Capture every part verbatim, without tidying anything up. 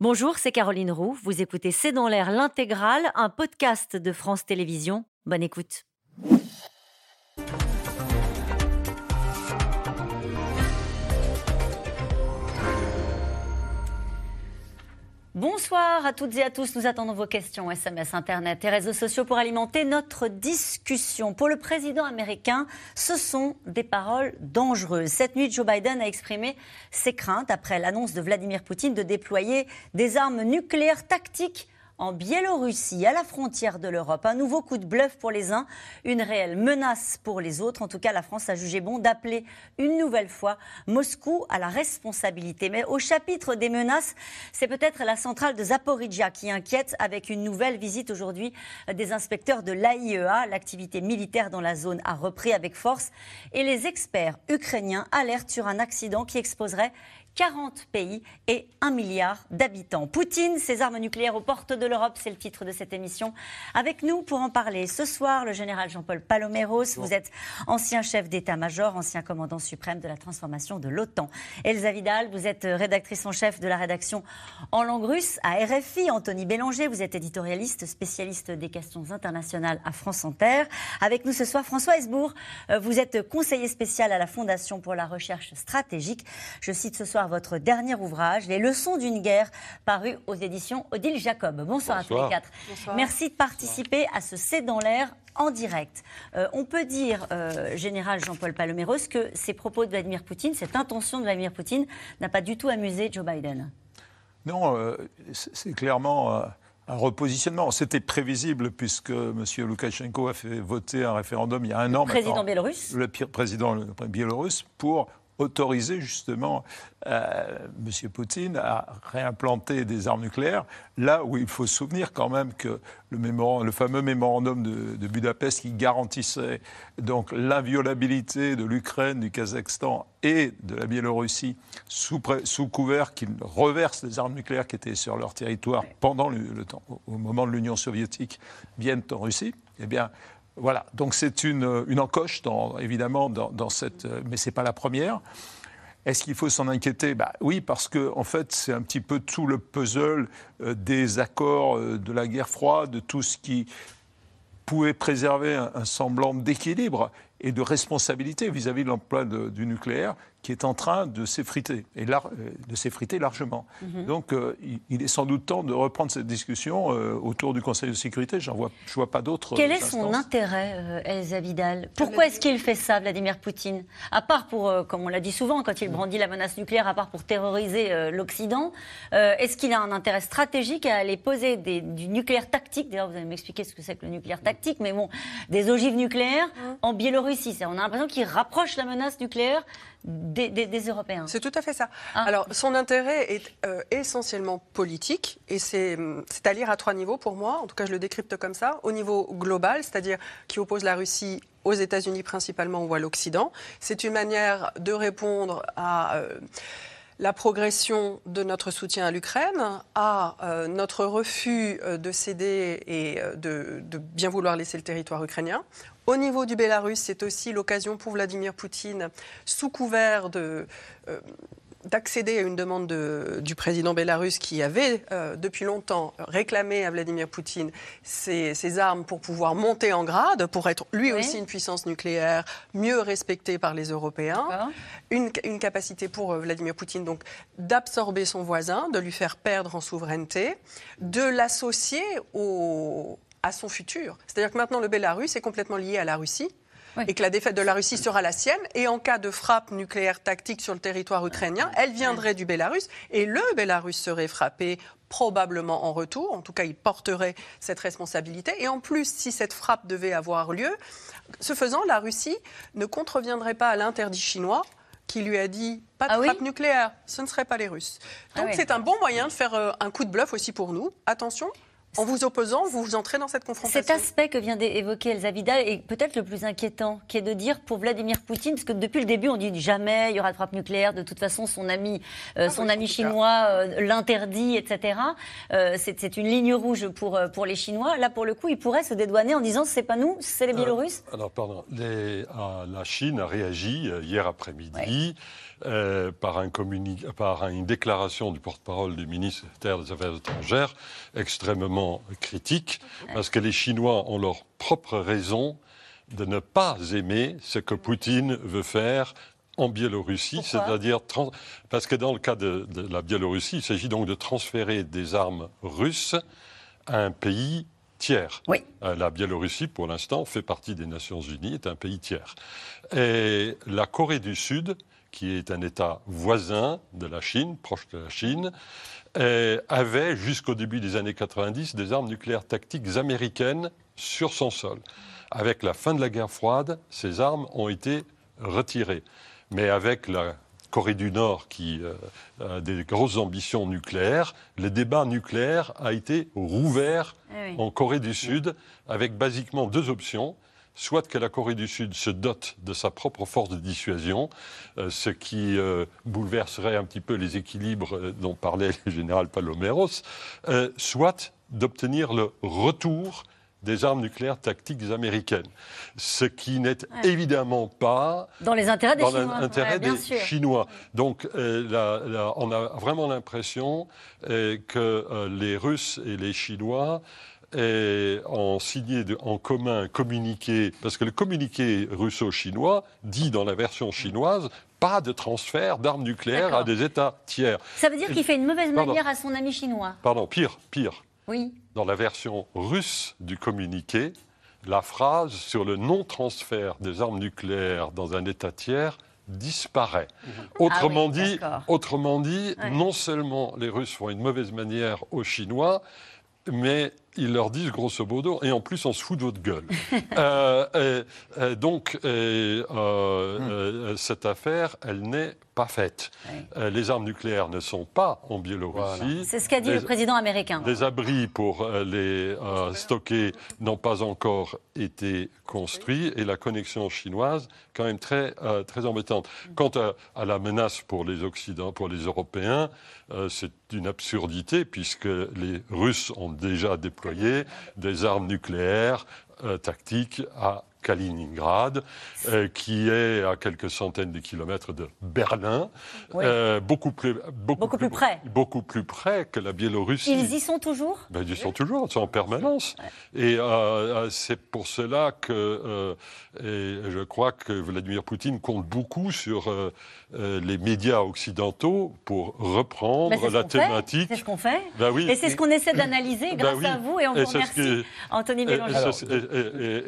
Bonjour, c'est Caroline Roux. Vous écoutez C'est dans l'air l'intégrale, un podcast de France Télévisions. Bonne écoute. Bonsoir à toutes et à tous. Nous attendons vos questions, S M S, Internet et réseaux sociaux pour alimenter notre discussion. Pour le président américain, ce sont des paroles dangereuses. Cette nuit, Joe Biden a exprimé ses craintes après l'annonce de Vladimir Poutine de déployer des armes nucléaires tactiques en Biélorussie, à la frontière de l'Europe. Un nouveau coup de bluff pour les uns, une réelle menace pour les autres. En tout cas, la France a jugé bon d'appeler une nouvelle fois Moscou à la responsabilité. Mais au chapitre des menaces, c'est peut-être la centrale de Zaporizhzhia qui inquiète avec une nouvelle visite aujourd'hui des inspecteurs de l'A I E A. L'activité militaire dans la zone a repris avec force et les experts ukrainiens alertent sur un accident qui exposerait quarante pays et un milliard d'habitants. Poutine, ses armes nucléaires aux portes de l'Europe, c'est le titre de cette émission. Avec nous pour en parler ce soir, le général Jean-Paul Paloméros. Bonjour. Vous êtes ancien chef d'état-major, ancien commandant suprême de la transformation de l'OTAN. Elsa Vidal, vous êtes rédactrice en chef de la rédaction en langue russe à R F I. Anthony Bellanger, vous êtes éditorialiste, spécialiste des questions internationales à France Inter. Avec nous ce soir, François Heisbourg, vous êtes conseiller spécial à la Fondation pour la Recherche Stratégique. Je cite ce soir votre dernier ouvrage, Les leçons d'une guerre, paru aux éditions Odile Jacob. Bonsoir, Bonsoir. à tous les quatre. Bonsoir. Merci de participer Bonsoir. à ce C'est dans l'air en direct. Euh, on peut dire, euh, général Jean-Paul Paloméros, que ces propos de Vladimir Poutine, cette intention de Vladimir Poutine, n'a pas du tout amusé Joe Biden. Non, euh, c'est clairement un repositionnement. C'était prévisible puisque M. Loukachenko a fait voter un référendum il y a un an maintenant. Le président biélorusse. Le président biélorusse pour autoriser justement euh, M. Poutine à réimplanter des armes nucléaires, là où il faut se souvenir quand même que le, mémorandum, le fameux mémorandum de, de Budapest qui garantissait donc l'inviolabilité de l'Ukraine, du Kazakhstan et de la Biélorussie sous, sous couvert qu'ils reversent les armes nucléaires qui étaient sur leur territoire pendant le, le temps, au moment de l'Union soviétique, viennent en Russie, eh bien, voilà, donc c'est une, une encoche, dans, évidemment, dans, dans cette, mais ce n'est pas la première. Est-ce qu'il faut s'en inquiéter? Bah, oui, parce que en fait, c'est un petit peu tout le puzzle euh, des accords euh, de la guerre froide, de tout ce qui pouvait préserver un, un semblant d'équilibre et de responsabilité vis-à-vis de l'emploi de, du nucléaire qui est en train de s'effriter, et lar- de s'effriter largement. Mm-hmm. Donc euh, il, il est sans doute temps de reprendre cette discussion euh, autour du Conseil de sécurité. J'en vois, je ne vois pas d'autres Quel est instances. Son intérêt, euh, Elsa Vidal? Pourquoi est-ce qu'il fait ça, Vladimir Poutine? À part pour, euh, comme on l'a dit souvent, quand il brandit la menace nucléaire, à part pour terroriser euh, l'Occident, euh, est-ce qu'il a un intérêt stratégique à aller poser des, du nucléaire tactique? D'ailleurs, vous allez m'expliquer ce que c'est que le nucléaire tactique, mais bon, des ogives nucléaires mm. en Biélorussie. On a l'impression qu'il rapproche la menace nucléaire des, des, des Européens. C'est tout à fait ça. Ah. Alors, son intérêt est euh, essentiellement politique, et c'est, c'est à lire à trois niveaux pour moi, en tout cas je le décrypte comme ça, au niveau global, c'est-à-dire qui oppose la Russie aux États-Unis principalement ou à l'Occident. C'est une manière de répondre à Euh, la progression de notre soutien à l'Ukraine, à euh, notre refus euh, de céder et euh, de, de bien vouloir laisser le territoire ukrainien. Au niveau du Bélarus, c'est aussi l'occasion pour Vladimir Poutine, sous couvert de Euh, d'accéder à une demande de, du président bélarusse qui avait euh, depuis longtemps réclamé à Vladimir Poutine ses, ses armes pour pouvoir monter en grade, pour être lui oui. aussi une puissance nucléaire mieux respectée par les Européens. Ah. Une, une capacité pour euh, Vladimir Poutine donc d'absorber son voisin, de lui faire perdre en souveraineté, de l'associer au, à son futur. C'est-à-dire que maintenant le Bélarus est complètement lié à la Russie. Oui. Et que la défaite de la Russie sera la sienne, et en cas de frappe nucléaire tactique sur le territoire ukrainien, elle viendrait du Bélarus, et le Bélarus serait frappé probablement en retour, en tout cas il porterait cette responsabilité, et en plus si cette frappe devait avoir lieu, ce faisant la Russie ne contreviendrait pas à l'interdit chinois qui lui a dit pas de ah frappe oui nucléaire, ce ne seraient pas les Russes. Donc ah oui. c'est un bon moyen de faire un coup de bluff aussi pour nous, attention. En vous opposant, vous vous entrez dans cette confrontation. Cet aspect que vient d'évoquer Elsa Vidal est peut-être le plus inquiétant, qui est de dire pour Vladimir Poutine, parce que depuis le début on dit jamais il y aura de frappe nucléaire, de toute façon son ami, euh, ah, son oui, ami chinois euh, l'interdit, et cetera. Euh, c'est, c'est une ligne rouge pour, euh, pour les Chinois. Là pour le coup, ils pourraient se dédouaner en disant c'est pas nous, c'est les Biélorusses. Euh, alors pardon, les, euh, la Chine a réagi hier après-midi. Ouais. euh, par, un communi... par une déclaration du porte-parole du ministère des Affaires étrangères extrêmement critique, parce que les Chinois ont leur propre raison de ne pas aimer ce que Poutine veut faire en Biélorussie. Pourquoi ? C'est-à-dire trans... parce que dans le cas de, de la Biélorussie, il s'agit donc de transférer des armes russes à un pays tiers. Oui. Euh, la Biélorussie, pour l'instant, fait partie des Nations Unies, est un pays tiers. Et la Corée du Sud, qui est un État voisin de la Chine, proche de la Chine, euh, avait jusqu'au début des années quatre-vingt-dix des armes nucléaires tactiques américaines sur son sol. Avec la fin de la guerre froide, ces armes ont été retirées. Mais avec la Corée du Nord qui euh, a des grosses ambitions nucléaires, le débat nucléaire a été rouvert oui. en Corée du Sud avec basiquement deux options. Soit que la Corée du Sud se dote de sa propre force de dissuasion, euh, ce qui euh, bouleverserait un petit peu les équilibres euh, dont parlait le général Paloméros, euh, soit d'obtenir le retour des armes nucléaires tactiques américaines. Ce qui n'est ouais. évidemment pas dans les intérêts des, Chinois. Intérêt ouais, des Chinois. Donc euh, là, là, on a vraiment l'impression euh, que euh, les Russes et les Chinois euh, ont signé de, en commun un communiqué, parce que le communiqué russo-chinois dit dans la version chinoise pas de transfert d'armes nucléaires D'accord. à des États tiers. Ça veut dire et, qu'il fait une mauvaise pardon, manière à son ami chinois. Pardon, pire, pire. Oui. Dans la version russe du communiqué, la phrase sur le non-transfert des armes nucléaires dans un État tiers disparaît. Mmh. Autrement, ah oui, dit, autrement dit, ouais. non seulement les Russes font une mauvaise manière aux Chinois, mais ils leur disent grosso modo, et en plus on se fout de votre gueule. euh, et, et donc et, euh, mmh. euh, cette affaire, elle n'est pas faite. Oui. Euh, les armes nucléaires ne sont pas en Biélorussie. Voilà. C'est ce qu'a dit les, le président américain. Des abris pour euh, les euh, stocker n'ont pas encore été construits, et la connexion chinoise, quand même très, euh, très embêtante. Quant à, à la menace pour les Occidentaux, pour les Européens, euh, c'est une absurdité, puisque les Russes ont déjà déployé des armes nucléaires euh, tactiques à Kaliningrad, euh, qui est à quelques centaines de kilomètres de Berlin, oui. euh, beaucoup, plus, beaucoup, beaucoup plus, plus près, beaucoup plus près que la Biélorussie. Ils y sont toujours. Ben, ils y sont toujours, ils sont en permanence. Ouais. Et euh, c'est pour cela que euh, et je crois que Vladimir Poutine compte beaucoup sur euh, euh, les médias occidentaux pour reprendre ben, la thématique. Fait. C'est ce qu'on fait. Ben, oui. Et c'est ce qu'on essaie d'analyser grâce ben, oui. à vous et on et vous remercie, qui... Anthony Bellanger. Et, et, et,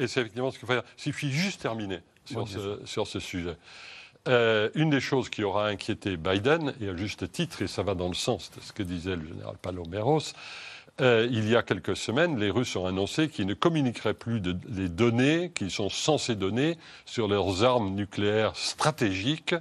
et, et c'est effectivement ce qu'il faut faire. Si je puis juste terminer sur, bon, ce, sur ce sujet. Euh, une des choses qui aura inquiété Biden, et à juste titre, et ça va dans le sens de ce que disait le général Paloméros, euh, il y a quelques semaines, les Russes ont annoncé qu'ils ne communiqueraient plus de, les données qu'ils sont censés donner sur leurs armes nucléaires stratégiques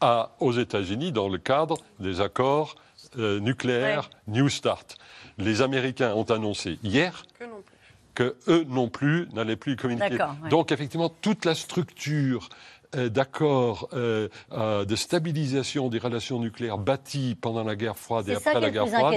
à, aux États-Unis dans le cadre des accords euh, nucléaires ouais. New Start. Les Américains ont annoncé hier... Que non plus. Que eux non plus n'allaient plus communiquer. Ouais. Donc effectivement, toute la structure euh, d'accords euh, euh, de stabilisation des relations nucléaires bâties pendant la guerre froide c'est et après la guerre froide,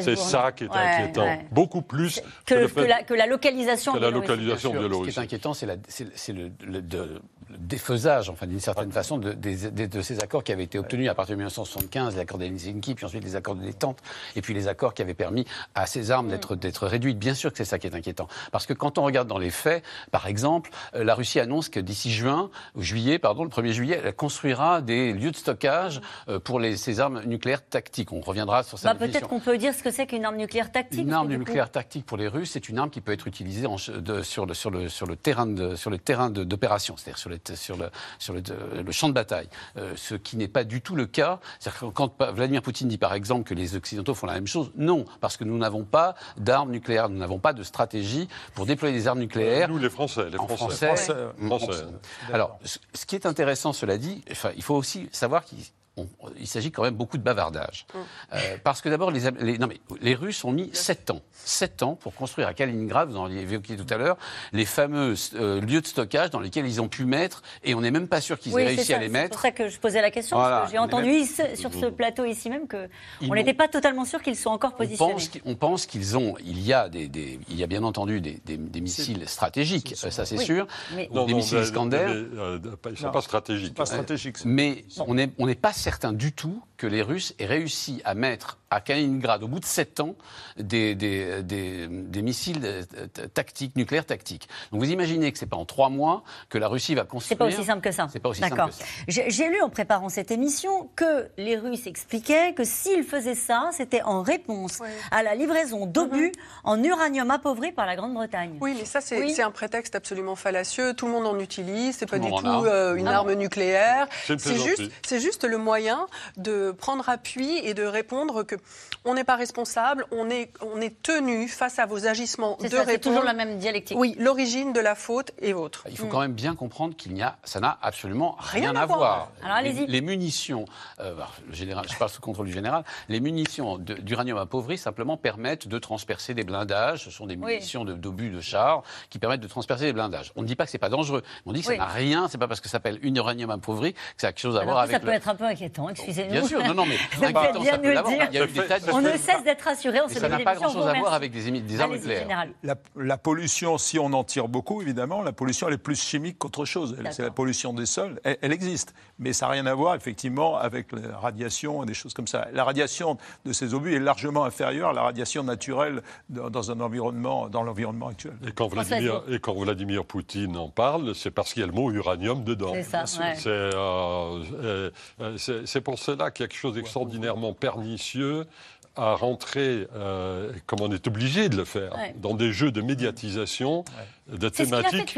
c'est ça qui est ouais, inquiétant, ouais. beaucoup plus que, que, fait, que, la, que la localisation. Que la localisation de l'Europe. Ce qui est inquiétant, c'est, la, c'est, c'est le, le, de, le défaisage, enfin d'une certaine ouais. façon, de, de, de, de ces accords qui avaient été obtenus ouais. à partir de mille neuf cent soixante-quinze, l'accord d'Helsinki, puis ensuite les accords de détente, et puis les accords qui avaient permis à ces armes d'être, d'être réduites. Bien sûr que c'est ça qui est inquiétant, parce que quand on regarde dans les faits, par exemple, la Russie annonce que d'ici juin, ou juillet, pardon, le premier juillet, elle construira des lieux de stockage pour les, ces armes nucléaires tactiques. On reviendra sur ça. Bah, peut-être qu'on peut dire ce que c'est qu'une arme nucléaire tactique. Une arme nucléaire coup... tactique pour les Russes, c'est une arme qui peut être utilisée en, de, sur le sur le sur le terrain de, sur le terrain de, d'opération, c'est-à-dire sur le sur le sur le, le champ de bataille, euh, ce qui n'est pas du tout le cas. C'est-à-dire que quand Vladimir Poutine dit par exemple que les Occidentaux font la même chose, non, parce que nous n'avons pas d'armes nucléaires, nous n'avons pas de stratégie pour déployer des armes nucléaires. Nous, les Français, les Français. En Français, Français, Français. Alors, ce qui est intéressant, cela dit, enfin, il faut aussi savoir qu'il on, il s'agit quand même beaucoup de bavardage. Mm. Euh, parce que d'abord, les, les, non mais, les Russes ont mis sept ans. sept ans pour construire à Kaliningrad, vous en avez évoqué tout à l'heure, les fameux euh, lieux de stockage dans lesquels ils ont pu mettre, et on n'est même pas sûr qu'ils oui, aient réussi ça, à les mettre. C'est pour ça que je posais la question, voilà. Parce que j'ai entendu même, ici, sur ce plateau ici même qu'on n'était pas totalement sûr qu'ils sont encore positionnés. On pense qu'ils ont, il y a, des, des, il y a bien entendu des, des, des missiles stratégiques, c'est ça c'est oui, sûr, mais... non, des non, missiles Iskander. Euh, ils ne sont pas stratégiques. Pas stratégiques euh, mais non. on n'est on n'est pas certain du tout que les Russes aient réussi à mettre à Kaliningrad, au bout de sept ans, des, des, des, des missiles tactiques, nucléaires tactiques. Donc vous imaginez que ce n'est pas en trois mois que la Russie va construire... Ce n'est pas aussi simple que ça. C'est pas aussi simple que ça. J'ai lu en préparant cette émission que les Russes expliquaient que s'ils faisaient ça, c'était en réponse oui. à la livraison d'obus mm-hmm. en uranium appauvri par la Grande-Bretagne. Oui, mais ça, c'est, oui. c'est un prétexte absolument fallacieux. Tout le monde en utilise. Ce n'est pas du tout euh, une non. arme nucléaire. C'est, c'est, juste, c'est juste le moyen de prendre appui et de répondre que on n'est pas responsable, on est, on est tenu face à vos agissements c'est de ça, répondre. C'est toujours la même dialectique. Oui, l'origine de la faute est vôtre. Il faut mm. quand même bien comprendre qu'il n'y a, ça n'a absolument rien, rien à, à voir. voir. Alors, allez-y. Les, les munitions, euh, général, je parle sous contrôle du général, les munitions de, d'uranium appauvri simplement permettent de transpercer des blindages. Ce sont des munitions oui. de, d'obus de char qui permettent de transpercer des blindages. On ne dit pas que c'est pas dangereux, on dit que oui. ça n'a rien. C'est pas parce que ça s'appelle une uranium appauvri que ça a quelque chose à Alors voir avec. Ça peut le... être un peu inquiétant, excusez-nous. Bien sûr, non, non, mais inquiétant, ça peut l'avoir. Il y a Des on ne cesse d'être rassuré. On se ça n'a pas grand-chose à voir avec des, des armes nucléaires. La, la pollution, si on en tire beaucoup, évidemment, la pollution, elle est plus chimique qu'autre chose. Elle, c'est la pollution des sols. Elle, elle existe. Mais ça n'a rien à voir, effectivement, avec la radiation et des choses comme ça. La radiation de ces obus est largement inférieure à la radiation naturelle dans, dans, un environnement, dans l'environnement actuel. Et quand, Vladimir, et quand Vladimir Poutine en parle, c'est parce qu'il y a le mot uranium dedans. C'est ça, ouais. c'est, euh, c'est, c'est pour cela qu'il y a quelque chose d'extraordinairement pernicieux à rentrer, euh, comme on est obligé de le faire, ouais. dans des jeux de médiatisation, ouais. de thématiques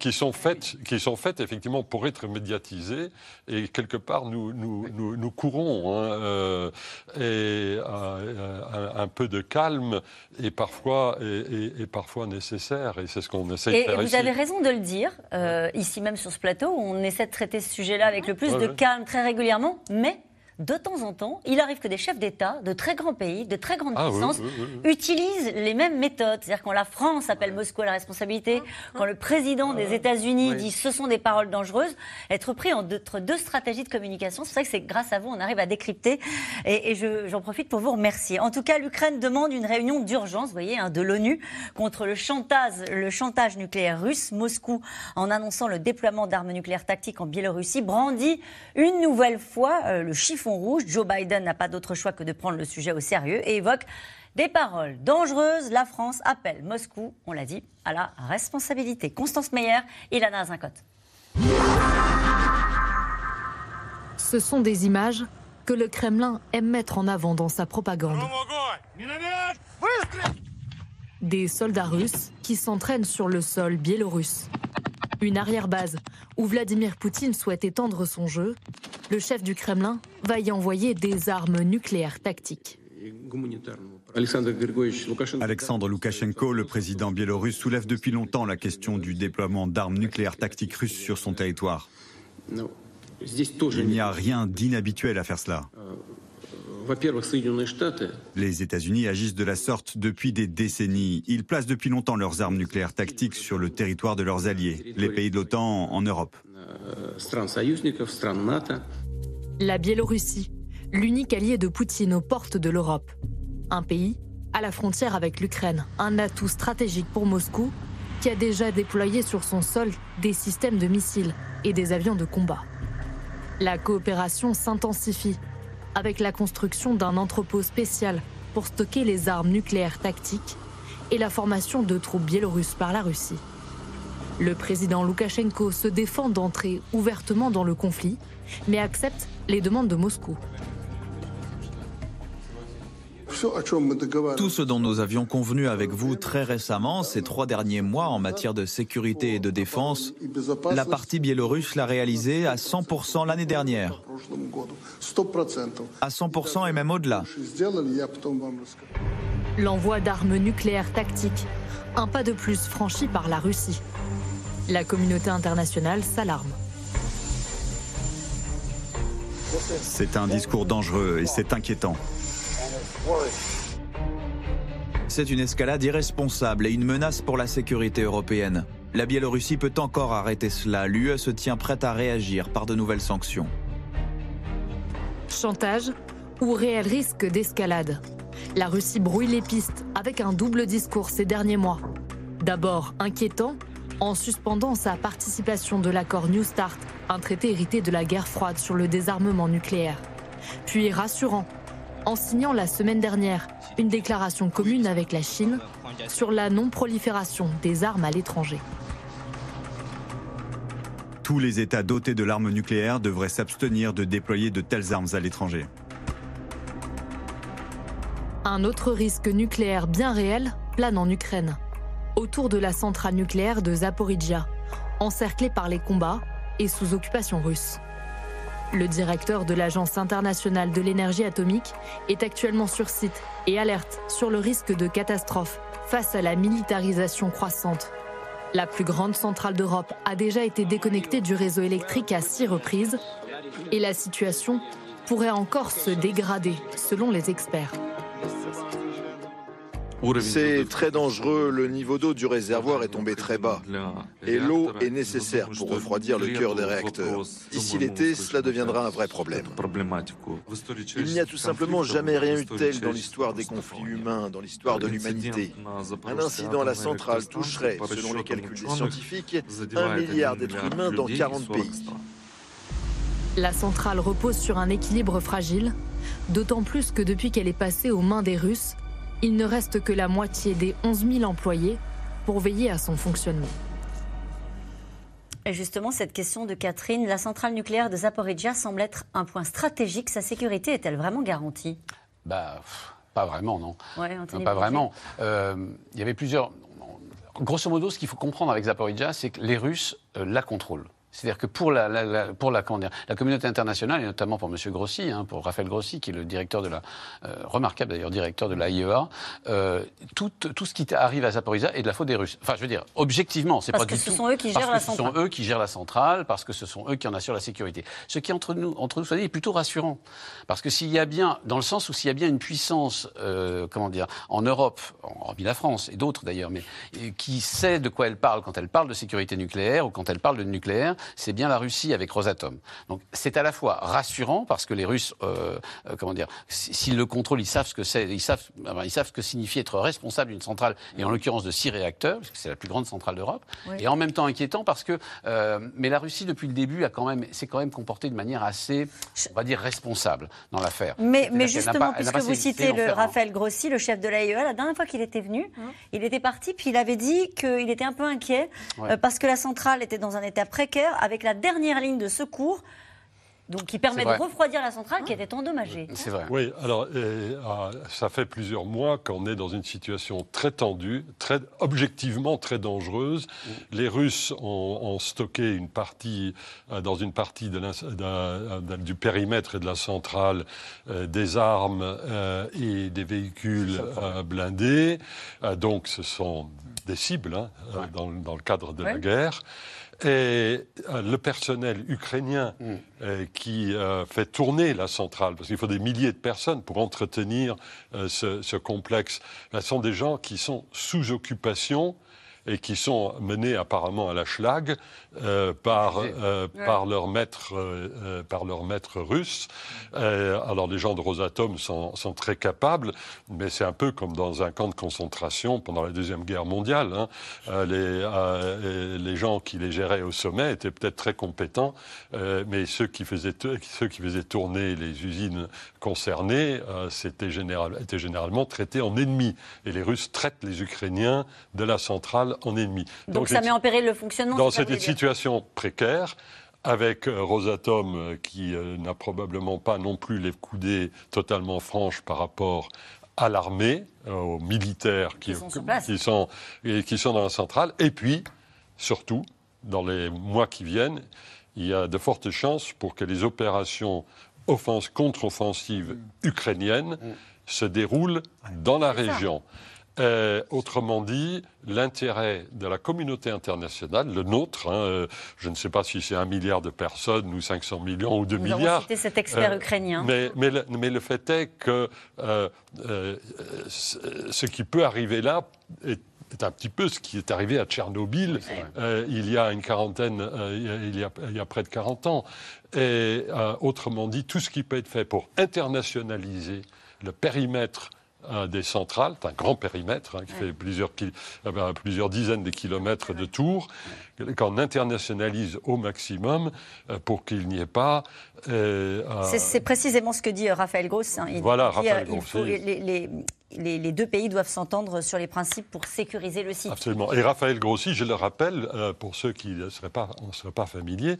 qui sont faites, qui sont faites effectivement pour être médiatisées, et quelque part nous nous oui. nous, nous courons hein, euh, et euh, un, un peu de calme est parfois est parfois nécessaire, et c'est ce qu'on essaie et de faire. Et vous ici. avez raison de le dire euh, ici même sur ce plateau, où on essaie de traiter ce sujet-là avec le plus ouais, de ouais. calme très régulièrement, mais de temps en temps, il arrive que des chefs d'État de très grands pays, de très grandes ah, puissances, oui, oui, oui. utilisent les mêmes méthodes. C'est-à-dire quand la France appelle ouais. Moscou à la responsabilité, ah, quand ah, le président ah, des États-Unis oui. dit « ce sont des paroles dangereuses », être pris entre deux stratégies de communication. C'est vrai que c'est grâce à vous, on arrive à décrypter. Et, et je, j'en profite pour vous remercier. En tout cas, l'Ukraine demande une réunion d'urgence, vous voyez, hein, de l'ONU contre le chantage, le chantage nucléaire russe. Moscou, en annonçant le déploiement d'armes nucléaires tactiques en Biélorussie, brandit une nouvelle fois euh, le chiffon rouge. Joe Biden n'a pas d'autre choix que de prendre le sujet au sérieux et évoque des paroles dangereuses. La France appelle Moscou, on l'a dit, à la responsabilité. Constance Meyer, Ilana Azincote. Ce sont des images que le Kremlin aime mettre en avant dans sa propagande. Des soldats russes qui s'entraînent sur le sol biélorusse. Une arrière-base où Vladimir Poutine souhaite étendre son jeu. Le chef du Kremlin va y envoyer des armes nucléaires tactiques. Alexandre Loukachenko, le président biélorusse, soulève depuis longtemps la question du déploiement d'armes nucléaires tactiques russes sur son territoire. Il n'y a rien d'inhabituel à faire cela. Les États-Unis agissent de la sorte depuis des décennies. Ils placent depuis longtemps leurs armes nucléaires tactiques sur le territoire de leurs alliés, les pays de l'OTAN en Europe. La Biélorussie, l'unique allié de Poutine aux portes de l'Europe. Un pays à la frontière avec l'Ukraine, un atout stratégique pour Moscou, qui a déjà déployé sur son sol des systèmes de missiles et des avions de combat. La coopération s'intensifie, avec la construction d'un entrepôt spécial pour stocker les armes nucléaires tactiques et la formation de troupes biélorusses par la Russie. Le président Loukachenko se défend d'entrer ouvertement dans le conflit, mais accepte les demandes de Moscou. Tout ce dont nous avions convenu avec vous très récemment, ces trois derniers mois, en matière de sécurité et de défense, la partie biélorusse l'a réalisé à cent pour cent l'année dernière. À cent pour cent et même au-delà. L'envoi d'armes nucléaires tactiques, un pas de plus franchi par la Russie. La communauté internationale s'alarme. C'est un discours dangereux et c'est inquiétant. C'est une escalade irresponsable et une menace pour la sécurité européenne. La Biélorussie peut encore arrêter cela. L'U E se tient prête à réagir par de nouvelles sanctions. Chantage ou réel risque d'escalade? La Russie brouille les pistes avec un double discours ces derniers mois. D'abord inquiétant, en suspendant sa participation de l'accord New Start, un traité hérité de la guerre froide sur le désarmement nucléaire. Puis rassurant, en signant la semaine dernière une déclaration commune avec la Chine sur la non-prolifération des armes à l'étranger. Tous les États dotés de l'arme nucléaire devraient s'abstenir de déployer de telles armes à l'étranger. Un autre risque nucléaire bien réel plane en Ukraine, autour de la centrale nucléaire de Zaporizhzhia, encerclée par les combats et sous occupation russe. Le directeur de l'Agence internationale de l'énergie atomique est actuellement sur site et alerte sur le risque de catastrophe face à la militarisation croissante. La plus grande centrale d'Europe a déjà été déconnectée du réseau électrique à six reprises et la situation pourrait encore se dégrader, selon les experts. C'est très dangereux, le niveau d'eau du réservoir est tombé très bas. Et l'eau est nécessaire pour refroidir le cœur des réacteurs. D'ici l'été, cela deviendra un vrai problème. Il n'y a tout simplement jamais rien eu de tel dans l'histoire des conflits humains, dans l'histoire de l'humanité. Un incident à la centrale toucherait, selon les calculs des scientifiques, un milliard d'êtres humains dans quarante pays. La centrale repose sur un équilibre fragile, d'autant plus que depuis qu'elle est passée aux mains des Russes, il ne reste que la moitié des onze mille employés pour veiller à son fonctionnement. Et justement, cette question de Catherine, la centrale nucléaire de Zaporizhzhia semble être un point stratégique. Sa sécurité est-elle vraiment garantie ? Bah, pas vraiment, non. Ouais, Anthony pas Bellanger. Vraiment. Euh, il y avait plusieurs... Grosso modo, ce qu'il faut comprendre avec Zaporizhzhia, c'est que les Russes euh, la contrôlent. C'est-à-dire que pour la, la, la, pour la, dire, la communauté internationale, et notamment pour M. Grossi, hein, pour Raphaël Grossi, qui est le directeur de la, euh, remarquable d'ailleurs, directeur de l'A I E A, euh, tout, tout ce qui arrive à Zaporizhzhia est de la faute des Russes. Enfin, je veux dire, objectivement, c'est parce pas du tout... Parce que ce sont eux qui gèrent la centrale. Parce que ce sont eux qui gèrent la centrale, parce que ce sont eux qui en assurent la sécurité. Ce qui, entre nous, entre nous soit dit, est plutôt rassurant. Parce que s'il y a bien, dans le sens où s'il y a bien une puissance, euh, comment dire, en Europe, hormis la France, et d'autres d'ailleurs, mais et, qui sait de quoi elle parle quand elle parle de sécurité nucléaire ou quand elle parle de nucléaire, c'est bien la Russie avec Rosatom. Donc c'est à la fois rassurant parce que les Russes, euh, euh, comment dire, s'ils le contrôlent, ils savent ce que c'est, ils savent, enfin, ils savent ce que signifie être responsable d'une centrale et en l'occurrence de six réacteurs, parce que c'est la plus grande centrale d'Europe. Oui. Et en même temps inquiétant parce que, euh, mais la Russie depuis le début a quand même, s'est quand même comportée de manière assez, on va dire responsable dans l'affaire. Mais, mais justement, pas, puisque vous citez le Raphaël Grossi, le chef de l'A I E A, la dernière fois qu'il était venu, hum. il était parti puis il avait dit qu'il était un peu inquiet ouais. euh, parce que la centrale était dans un état précaire, avec la dernière ligne de secours donc qui permet de refroidir la centrale qui était endommagée. C'est vrai. Oui, alors et, ah, ça fait plusieurs mois qu'on est dans une situation très tendue, très, objectivement très dangereuse. Oui. Les Russes ont, ont stocké une partie, euh, dans une partie de la, de, de, de, du périmètre et de la centrale euh, des armes euh, et des véhicules euh, blindés. Euh, donc ce sont des cibles hein, ouais. dans, dans le cadre de ouais. la guerre. Et le personnel ukrainien mmh. euh, qui euh, fait tourner la centrale, parce qu'il faut des milliers de personnes pour entretenir euh, ce, ce complexe, là, sont des gens qui sont sous occupation et qui sont menés apparemment à la schlag euh, par, euh, ouais. par, leur maître, euh, par leur maître russe. Euh, alors les gens de Rosatom sont, sont très capables, mais c'est un peu comme dans un camp de concentration pendant la Deuxième Guerre mondiale. Hein. Euh, les, euh, les gens qui les géraient au sommet étaient peut-être très compétents, euh, mais ceux qui, faisaient, ceux qui faisaient tourner les usines concernées euh, c'était général, étaient généralement traités en ennemis. Et les Russes traitent les Ukrainiens de la centrale en ennemi. Donc, Donc ça met en péril le fonctionnement. Dans cette situation précaire, avec Rosatom qui euh, n'a probablement pas non plus les coudées totalement franches par rapport à l'armée, euh, aux militaires qui, qui, sont qui, sont, et qui sont dans la centrale. Et puis, surtout, dans les mois qui viennent, il y a de fortes chances pour que les opérations offense, contre-offensives mmh. ukrainiennes mmh. se déroulent ouais, dans la région. Ça. Euh, autrement dit, l'intérêt de la communauté internationale, le nôtre, hein, euh, je ne sais pas si c'est un milliard de personnes ou cinq cents millions ou deux milliards. Nous avons cité cet expert euh, ukrainien. Mais, mais, le, mais le fait est que euh, euh, ce qui peut arriver là est C'est un petit peu ce qui est arrivé à Tchernobyl oui, euh, il y a une quarantaine, euh, il, y a, il y a près de quarante ans. Et euh, autrement dit, tout ce qui peut être fait pour internationaliser le périmètre euh, des centrales, c'est un grand périmètre hein, qui oui. fait plusieurs, euh, plusieurs dizaines de kilomètres de tour, qu'on internationalise au maximum euh, pour qu'il n'y ait pas... Euh, c'est, c'est précisément ce que dit Raphaël Grossi. Hein. Il, voilà, il, Raphaël Grossi. Les, les deux pays doivent s'entendre sur les principes pour sécuriser le site. Absolument. Et Raphaël Grossi, je le rappelle, euh, pour ceux qui ne seraient pas, en seraient pas familiers,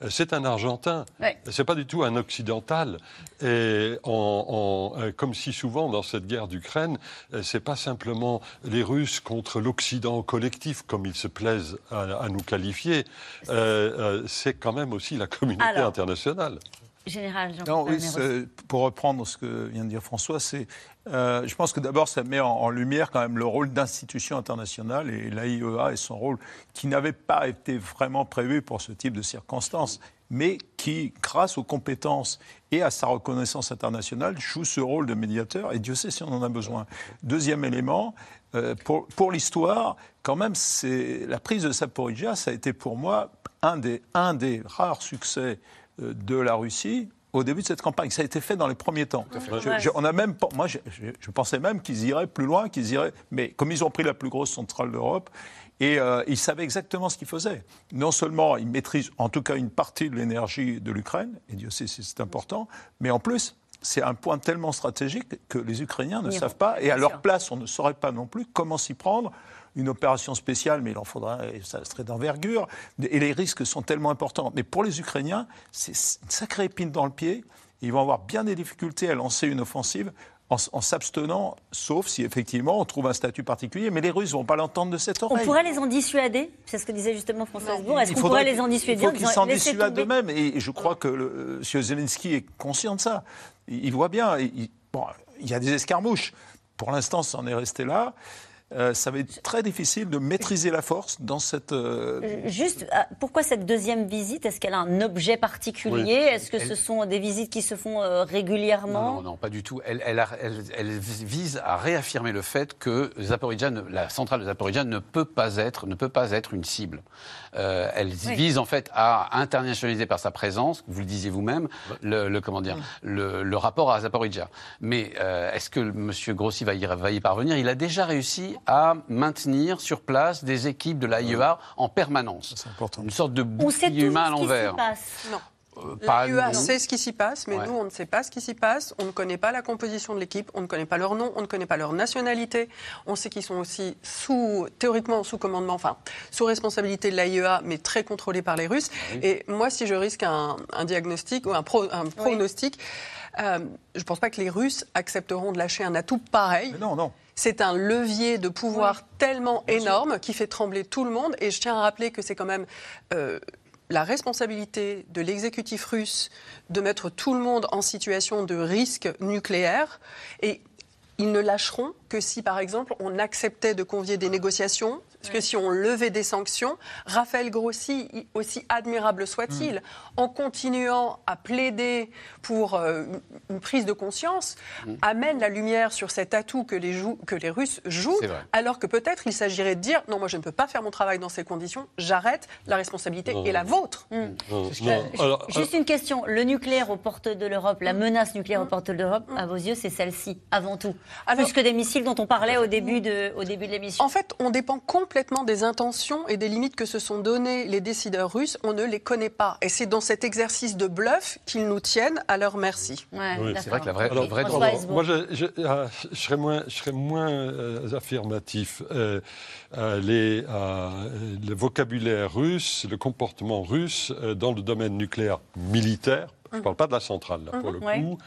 euh, c'est un Argentin. Ouais. Ce n'est pas du tout un occidental. Et on, on, euh, comme si souvent dans cette guerre d'Ukraine, euh, ce n'est pas simplement les Russes contre l'Occident collectif, comme ils se plaisent à, à nous qualifier. Euh, euh, c'est quand même aussi la communauté Alors. internationale. Général Jean-Paul Paloméros. Oui, pour reprendre ce que vient de dire François, c'est, euh, je pense que d'abord ça met en, en lumière quand même le rôle d'institution internationale et l'A I E A et son rôle qui n'avait pas été vraiment prévu pour ce type de circonstances, mais qui, grâce aux compétences et à sa reconnaissance internationale, joue ce rôle de médiateur et Dieu sait si on en a besoin. Deuxième élément, euh, pour, pour l'histoire, quand même, c'est, la prise de Zaporizhzhia, ça a été pour moi un des, un des rares succès de la Russie au début de cette campagne. Ça a été fait dans les premiers temps. Je, je, on a même, moi, je, je, je pensais même qu'ils iraient plus loin, qu'ils iraient... Mais comme ils ont pris la plus grosse centrale d'Europe, et euh, ils savaient exactement ce qu'ils faisaient. Non seulement ils maîtrisent en tout cas une partie de l'énergie de l'Ukraine, et Dieu sait si c'est important, mais en plus... C'est un point tellement stratégique que les Ukrainiens ne Iran. savent pas. Et à leur place, on ne saurait pas non plus comment s'y prendre. Une opération spéciale, mais il en faudra, ça serait d'envergure. Et les risques sont tellement importants. Mais pour les Ukrainiens, c'est une sacrée épine dans le pied. Ils vont avoir bien des difficultés à lancer une offensive en, en s'abstenant, sauf si effectivement on trouve un statut particulier. Mais les Russes ne vont pas l'entendre de cette oreille. On pourrait les en dissuader, c'est ce que disait justement François Heisbourg. Est-ce qu'on pourrait les en dissuader? Il faut qu'ils s'en dissuadent eux-mêmes. Et je crois que le, M. Zelensky est conscient de ça. Il voit bien, il, bon, il y a des escarmouches. Pour l'instant, ça en est resté là. Euh, ça va être très difficile de maîtriser la force dans cette... Euh... Juste, pourquoi cette deuxième visite? Est-ce qu'elle a un objet particulier? Oui. Est-ce que elle... ce sont des visites qui se font euh, régulièrement? Non, non, non, pas du tout. Elle, elle, a, elle, elle vise à réaffirmer le fait que Zaporizhzhia, la centrale de Zaporizhzhia ne peut pas être, ne peut pas être une cible. Euh, elle oui. vise en fait à internationaliser par sa présence, vous le disiez vous-même, le, le, comment dire, oui. le, le rapport à Zaporizhzhia. Mais euh, est-ce que M. Grossi va y, va y parvenir? Il a déjà réussi à maintenir sur place des équipes de l'A I E A en permanence. C'est important. Une sorte de bouclier humain à l'envers. Euh, L'A I E A sait ce qui s'y passe, mais ouais. nous, on ne sait pas ce qui s'y passe. On ne connaît pas la composition de l'équipe, on ne connaît pas leur nom, on ne connaît pas leur nationalité. On sait qu'ils sont aussi sous, théoriquement sous commandement, enfin, sous responsabilité de l'A I E A, mais très contrôlés par les Russes. Oui. Et moi, si je risque un, un diagnostic ou un, pro, un pronostic, oui. euh, je ne pense pas que les Russes accepteront de lâcher un atout pareil. Mais non, non. C'est un levier de pouvoir oui. tellement Bien énorme sûr. qui fait trembler tout le monde. Et je tiens à rappeler que c'est quand même... Euh, la responsabilité de l'exécutif russe de mettre tout le monde en situation de risque nucléaire. Et ils ne lâcheront que si, par exemple, on acceptait de convier des négociations, parce que si on levait des sanctions, Raphaël Grossi, aussi admirable soit-il, mmh. en continuant à plaider pour euh, une prise de conscience, mmh. amène la lumière sur cet atout que les, jou- que les Russes jouent, alors que peut-être il s'agirait de dire « Non, moi je ne peux pas faire mon travail dans ces conditions, j'arrête, la responsabilité non. est la vôtre mmh. ». Euh, juste une question, le nucléaire aux portes de l'Europe, la menace nucléaire aux portes de l'Europe, à vos yeux, c'est celle-ci, avant tout, alors, plus que des missiles dont on parlait au début de, au début de l'émission. En fait, on dépend complètement complètement des intentions et des limites que se sont données les décideurs russes, on ne les connaît pas. Et c'est dans cet exercice de bluff qu'ils nous tiennent à leur merci. Ouais, oui, c'est vrai que la vraie... Alors, la vraie alors, alors, moi, je, je, je serais moins, je serais moins euh, affirmatif. Euh, euh, les, euh, le vocabulaire russe, le comportement russe euh, dans le domaine nucléaire militaire, mmh. je ne parle pas de la centrale, là, mmh, pour le ouais. coup,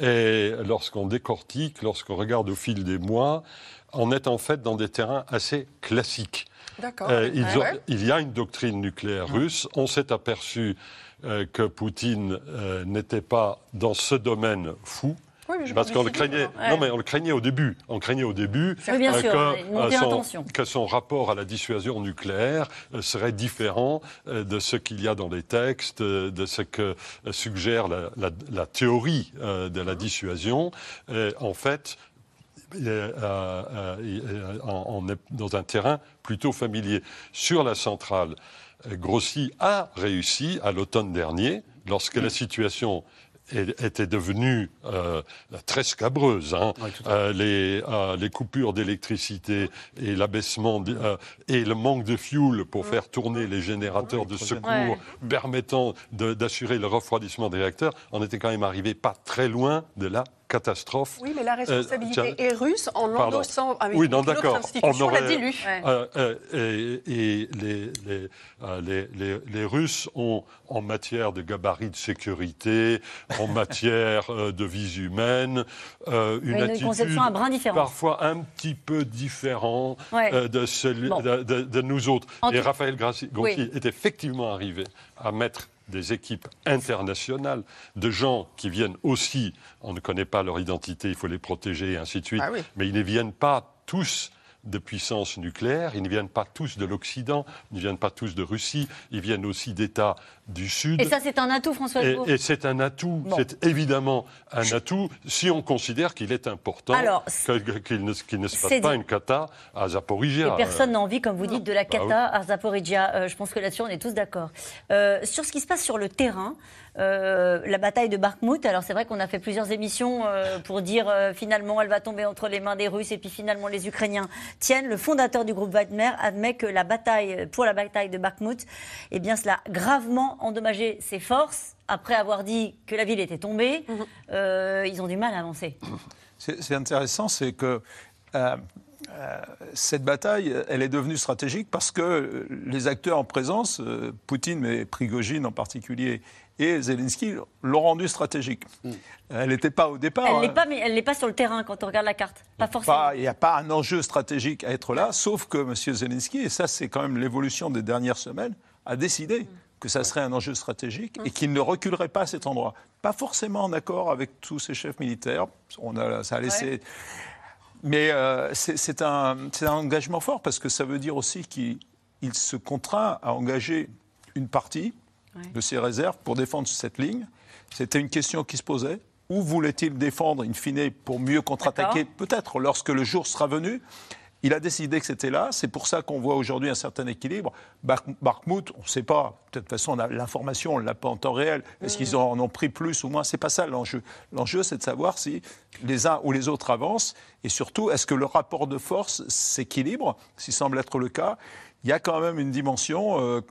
et lorsqu'on décortique, lorsqu'on regarde au fil des mois, on est en fait dans des terrains assez classiques. D'accord. Euh, ils ah, ont, ouais. Il y a une doctrine nucléaire mmh. russe. On s'est aperçu euh, que Poutine euh, n'était pas dans ce domaine fou. pourquoi le Parce qu'on le craignait. Ouais. Non, mais on le craignait au début. On craignait au début oui, bien euh, sûr, que, son, que son rapport à la dissuasion nucléaire euh, serait différent euh, de ce qu'il y a dans les textes, euh, de ce que suggère la, la, la théorie euh, de la dissuasion. Euh, en fait, euh, euh, euh, on est dans un terrain plutôt familier. Sur la centrale, Grossi a réussi à l'automne dernier, lorsque mmh. la situation était devenue euh, très scabreuse. Hein. Oui, euh, les, euh, les coupures d'électricité et l'abaissement euh, et le manque de fuel pour faire tourner les générateurs de secours ouais. permettant de, d'assurer le refroidissement des réacteurs, on était quand même arrivé pas très loin de la catastrophe. Oui, mais la responsabilité euh, est russe en l'endossant avec oui, non, l'autre institution, on aurait, la dilue. Ouais. Euh, euh, et et les, les, euh, les, les, les Russes ont, en matière de gabarit de sécurité, en matière euh, de vies humaines, euh, une, oui, une attitude un brin parfois un petit peu différente ouais. euh, de, celui, bon. de, de, de nous autres. En et tout... Raphaël Grossi oui. est effectivement arrivé à mettre des équipes internationales, de gens qui viennent aussi, on ne connaît pas leur identité, il faut les protéger et ainsi de suite, ah oui. mais ils ne viennent pas tous de puissances nucléaires, ils ne viennent pas tous de l'Occident, ils ne viennent pas tous de Russie, ils viennent aussi d'États du Sud. Et ça, c'est un atout, François Heisbourg. Et, et c'est un atout, bon. c'est évidemment un atout, si on considère qu'il est important Alors, que, qu'il ne, qu'il ne se passe pas dit. une cata à Zaporizhzhia. Et personne euh, n'a envie, comme vous dites, de la cata bah oui. à Zaporizhzhia. Euh, je pense que là-dessus, on est tous d'accord. Euh, sur ce qui se passe sur le terrain, euh, la bataille de Bakhmout, alors c'est vrai qu'on a fait plusieurs émissions euh, pour dire euh, finalement, elle va tomber entre les mains des Russes et puis finalement les Ukrainiens tiennent. Le fondateur du groupe Wagner admet que la bataille, pour la bataille de Bakhmout, eh bien, cela a gravement endommagé ses forces. Après avoir dit que la ville était tombée, mmh. euh, ils ont du mal à avancer. C'est, c'est intéressant, c'est que euh, euh, cette bataille, elle est devenue stratégique parce que les acteurs en présence, euh, Poutine, mais Prigogine en particulier, et Zelensky l'ont rendue stratégique. Mmh. Elle n'était pas au départ. Elle n'est hein. pas, mais elle n'est pas sur le terrain quand on regarde la carte. Pas forcément. Il n'y a pas un enjeu stratégique à être là, sauf que M. Zelensky, et ça c'est quand même l'évolution des dernières semaines, a décidé mmh. que ça serait un enjeu stratégique mmh. et qu'il ne reculerait pas à cet endroit. Pas forcément en accord avec tous ses chefs militaires. On a, ça a laissé... Ouais. Mais euh, c'est, c'est, un, c'est un engagement fort parce que ça veut dire aussi qu'il il se contraint à engager une partie ouais. de ses réserves pour défendre cette ligne. C'était une question qui se posait. Où voulait-il défendre, in fine, pour mieux contre-attaquer ? D'accord. Peut-être lorsque le jour sera venu. Il a décidé que c'était là. C'est pour ça qu'on voit aujourd'hui un certain équilibre. Bakhmout, on ne sait pas. De toute façon, on a l'information, on ne l'a pas en temps réel. Est-ce mmh. qu'ils en ont pris plus ou moins ? Ce n'est pas ça l'enjeu. L'enjeu, c'est de savoir si les uns ou les autres avancent. Et surtout, est-ce que le rapport de force s'équilibre ? S'il semble être le cas, il y a quand même une dimension euh,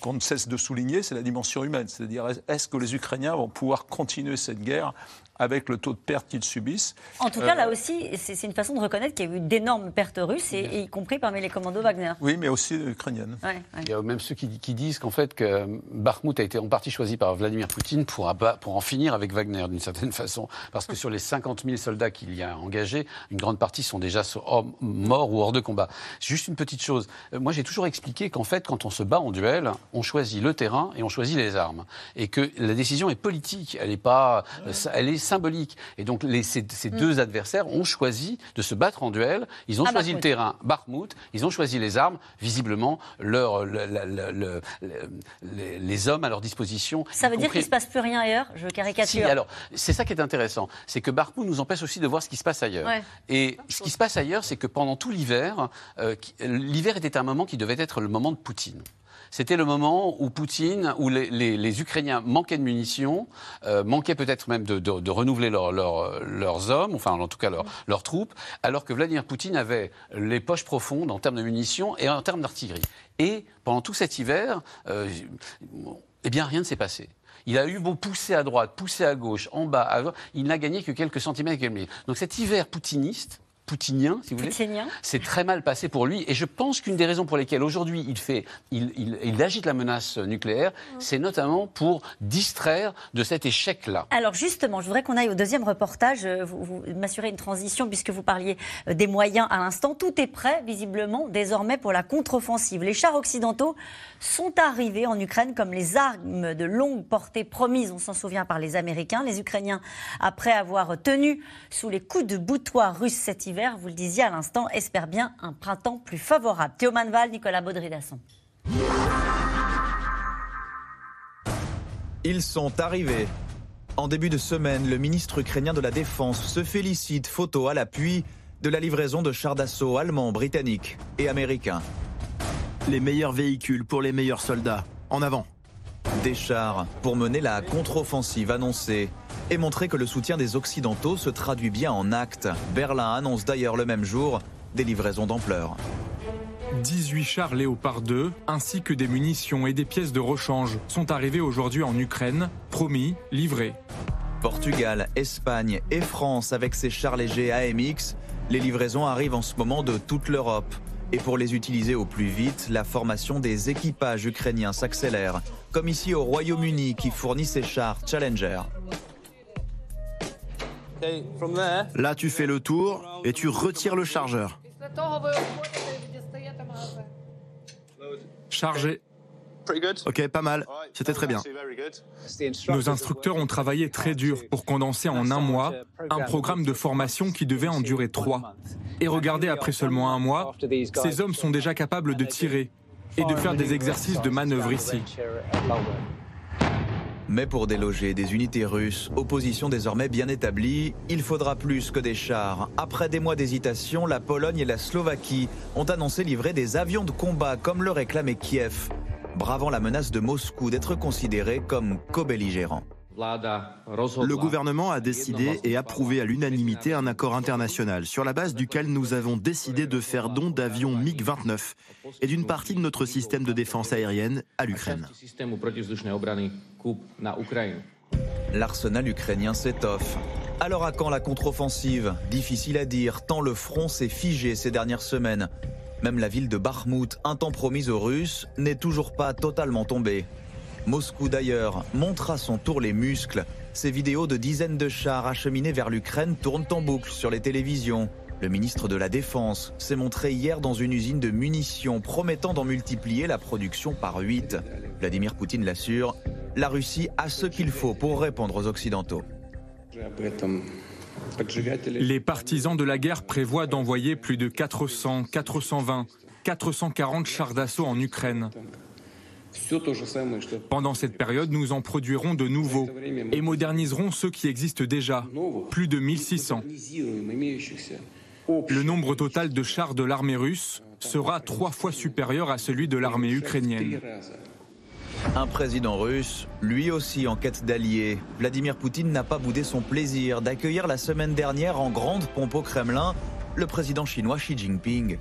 qu'on ne cesse de souligner, c'est la dimension humaine. C'est-à-dire, est-ce que les Ukrainiens vont pouvoir continuer cette guerre ? Avec le taux de perte qu'ils subissent. En tout cas, euh, là aussi, c'est, c'est une façon de reconnaître qu'il y a eu d'énormes pertes russes, et, et y compris parmi les commandos Wagner. Oui, mais aussi ukrainiennes. Ouais, ouais. Il y a même ceux qui, qui disent qu'en fait, que Bakhmout a été en partie choisi par Vladimir Poutine pour, pour en finir avec Wagner, d'une certaine façon. Parce que sur les cinquante mille soldats qu'il y a engagés, une grande partie sont déjà morts ou hors de combat. Juste une petite chose. Moi, j'ai toujours expliqué qu'en fait, quand on se bat en duel, on choisit le terrain et on choisit les armes. Et que la décision est politique. Elle n'est pas... Elle est symbolique. Et donc, les, ces, ces mmh. deux adversaires ont choisi de se battre en duel. Ils ont ah, choisi Bakhmout. le terrain, Bakhmout. Ils ont choisi les armes. Visiblement, leur, le, le, le, le, les hommes à leur disposition. Ça veut compris... dire qu'il ne se passe plus rien ailleurs ? Je caricature. Si, alors, c'est ça qui est intéressant. C'est que Bakhmout nous empêche aussi de voir ce qui se passe ailleurs. Ouais. Et ce qui se passe ailleurs, c'est que pendant tout l'hiver, euh, l'hiver était un moment qui devait être le moment de Poutine. C'était le moment où Poutine, où les, les, les Ukrainiens manquaient de munitions, euh, manquaient peut-être même de, de, de renouveler leur, leur, leurs hommes, enfin en tout cas leur, leurs troupes, alors que Vladimir Poutine avait les poches profondes en termes de munitions et en termes d'artillerie. Et pendant tout cet hiver, euh, eh bien rien ne s'est passé. Il a eu beau pousser à droite, pousser à gauche, en bas, à... il n'a gagné que quelques centimètres et quelques millimètres. Donc cet hiver poutiniste poutinien, si vous poutinien. voulez, c'est très mal passé pour lui. Et je pense qu'une des raisons pour lesquelles aujourd'hui il fait, il, il, il agite la menace nucléaire, mmh. c'est notamment pour distraire de cet échec-là. Alors justement, je voudrais qu'on aille au deuxième reportage. Vous, vous m'assurez une transition puisque vous parliez des moyens à l'instant. Tout est prêt, visiblement, désormais pour la contre-offensive. Les chars occidentaux sont arrivés en Ukraine comme les armes de longue portée promises, on s'en souvient, par les Américains. Les Ukrainiens, après avoir tenu sous les coups de boutoir russes cet hiver, vous le disiez à l'instant, espère bien un printemps plus favorable. Théo Manval, Nicolas Baudry-Dasson. Ils sont arrivés. En début de semaine, le ministre ukrainien de la Défense se félicite, photo à l'appui, de la livraison de chars d'assaut allemands, britanniques et américains. Les meilleurs véhicules pour les meilleurs soldats. En avant. Des chars pour mener la contre-offensive annoncée et montrer que le soutien des Occidentaux se traduit bien en actes. Berlin annonce d'ailleurs le même jour des livraisons d'ampleur. dix-huit chars Léopard deux, ainsi que des munitions et des pièces de rechange, sont arrivés aujourd'hui en Ukraine, promis, livrés. Portugal, Espagne et France avec ces chars légers A M X, les livraisons arrivent en ce moment de toute l'Europe. Et pour les utiliser au plus vite, la formation des équipages ukrainiens s'accélère, comme ici au Royaume-Uni qui fournit ses chars Challenger. Là, tu fais le tour et tu retires le chargeur. Chargé. Ok, pas mal. C'était très bien. Nos instructeurs ont travaillé très dur pour condenser en un mois un programme de formation qui devait en durer trois. Et regardez, après seulement un mois, ces hommes sont déjà capables de tirer et de faire des exercices de manœuvre ici. Mais pour déloger des unités russes, opposition désormais bien établie, il faudra plus que des chars. Après des mois d'hésitation, la Pologne et la Slovaquie ont annoncé livrer des avions de combat, comme le réclamait Kiev, bravant la menace de Moscou d'être considéré comme co-belligérant. Le gouvernement a décidé et approuvé à l'unanimité un accord international sur la base duquel nous avons décidé de faire don d'avions MiG vingt-neuf et d'une partie de notre système de défense aérienne à l'Ukraine. L'arsenal ukrainien s'étoffe. Alors à quand la contre-offensive? Difficile à dire, tant le front s'est figé ces dernières semaines. Même la ville de Bakhmout, un temps promise aux Russes, n'est toujours pas totalement tombée. Moscou d'ailleurs montre à son tour les muscles. Ces vidéos de dizaines de chars acheminés vers l'Ukraine tournent en boucle sur les télévisions. Le ministre de la Défense s'est montré hier dans une usine de munitions promettant d'en multiplier la production par huit. Vladimir Poutine l'assure, la Russie a ce qu'il faut pour répondre aux Occidentaux. Les partisans de la guerre prévoient d'envoyer plus de quatre cents, quatre cent vingt, quatre cent quarante chars d'assaut en Ukraine. Pendant cette période, nous en produirons de nouveaux et moderniserons ceux qui existent déjà, plus de mille six cents. Le nombre total de chars de l'armée russe sera trois fois supérieur à celui de l'armée ukrainienne. Un président russe, lui aussi en quête d'alliés. Vladimir Poutine n'a pas boudé son plaisir d'accueillir la semaine dernière en grande pompe au Kremlin le président chinois Xi Jinping.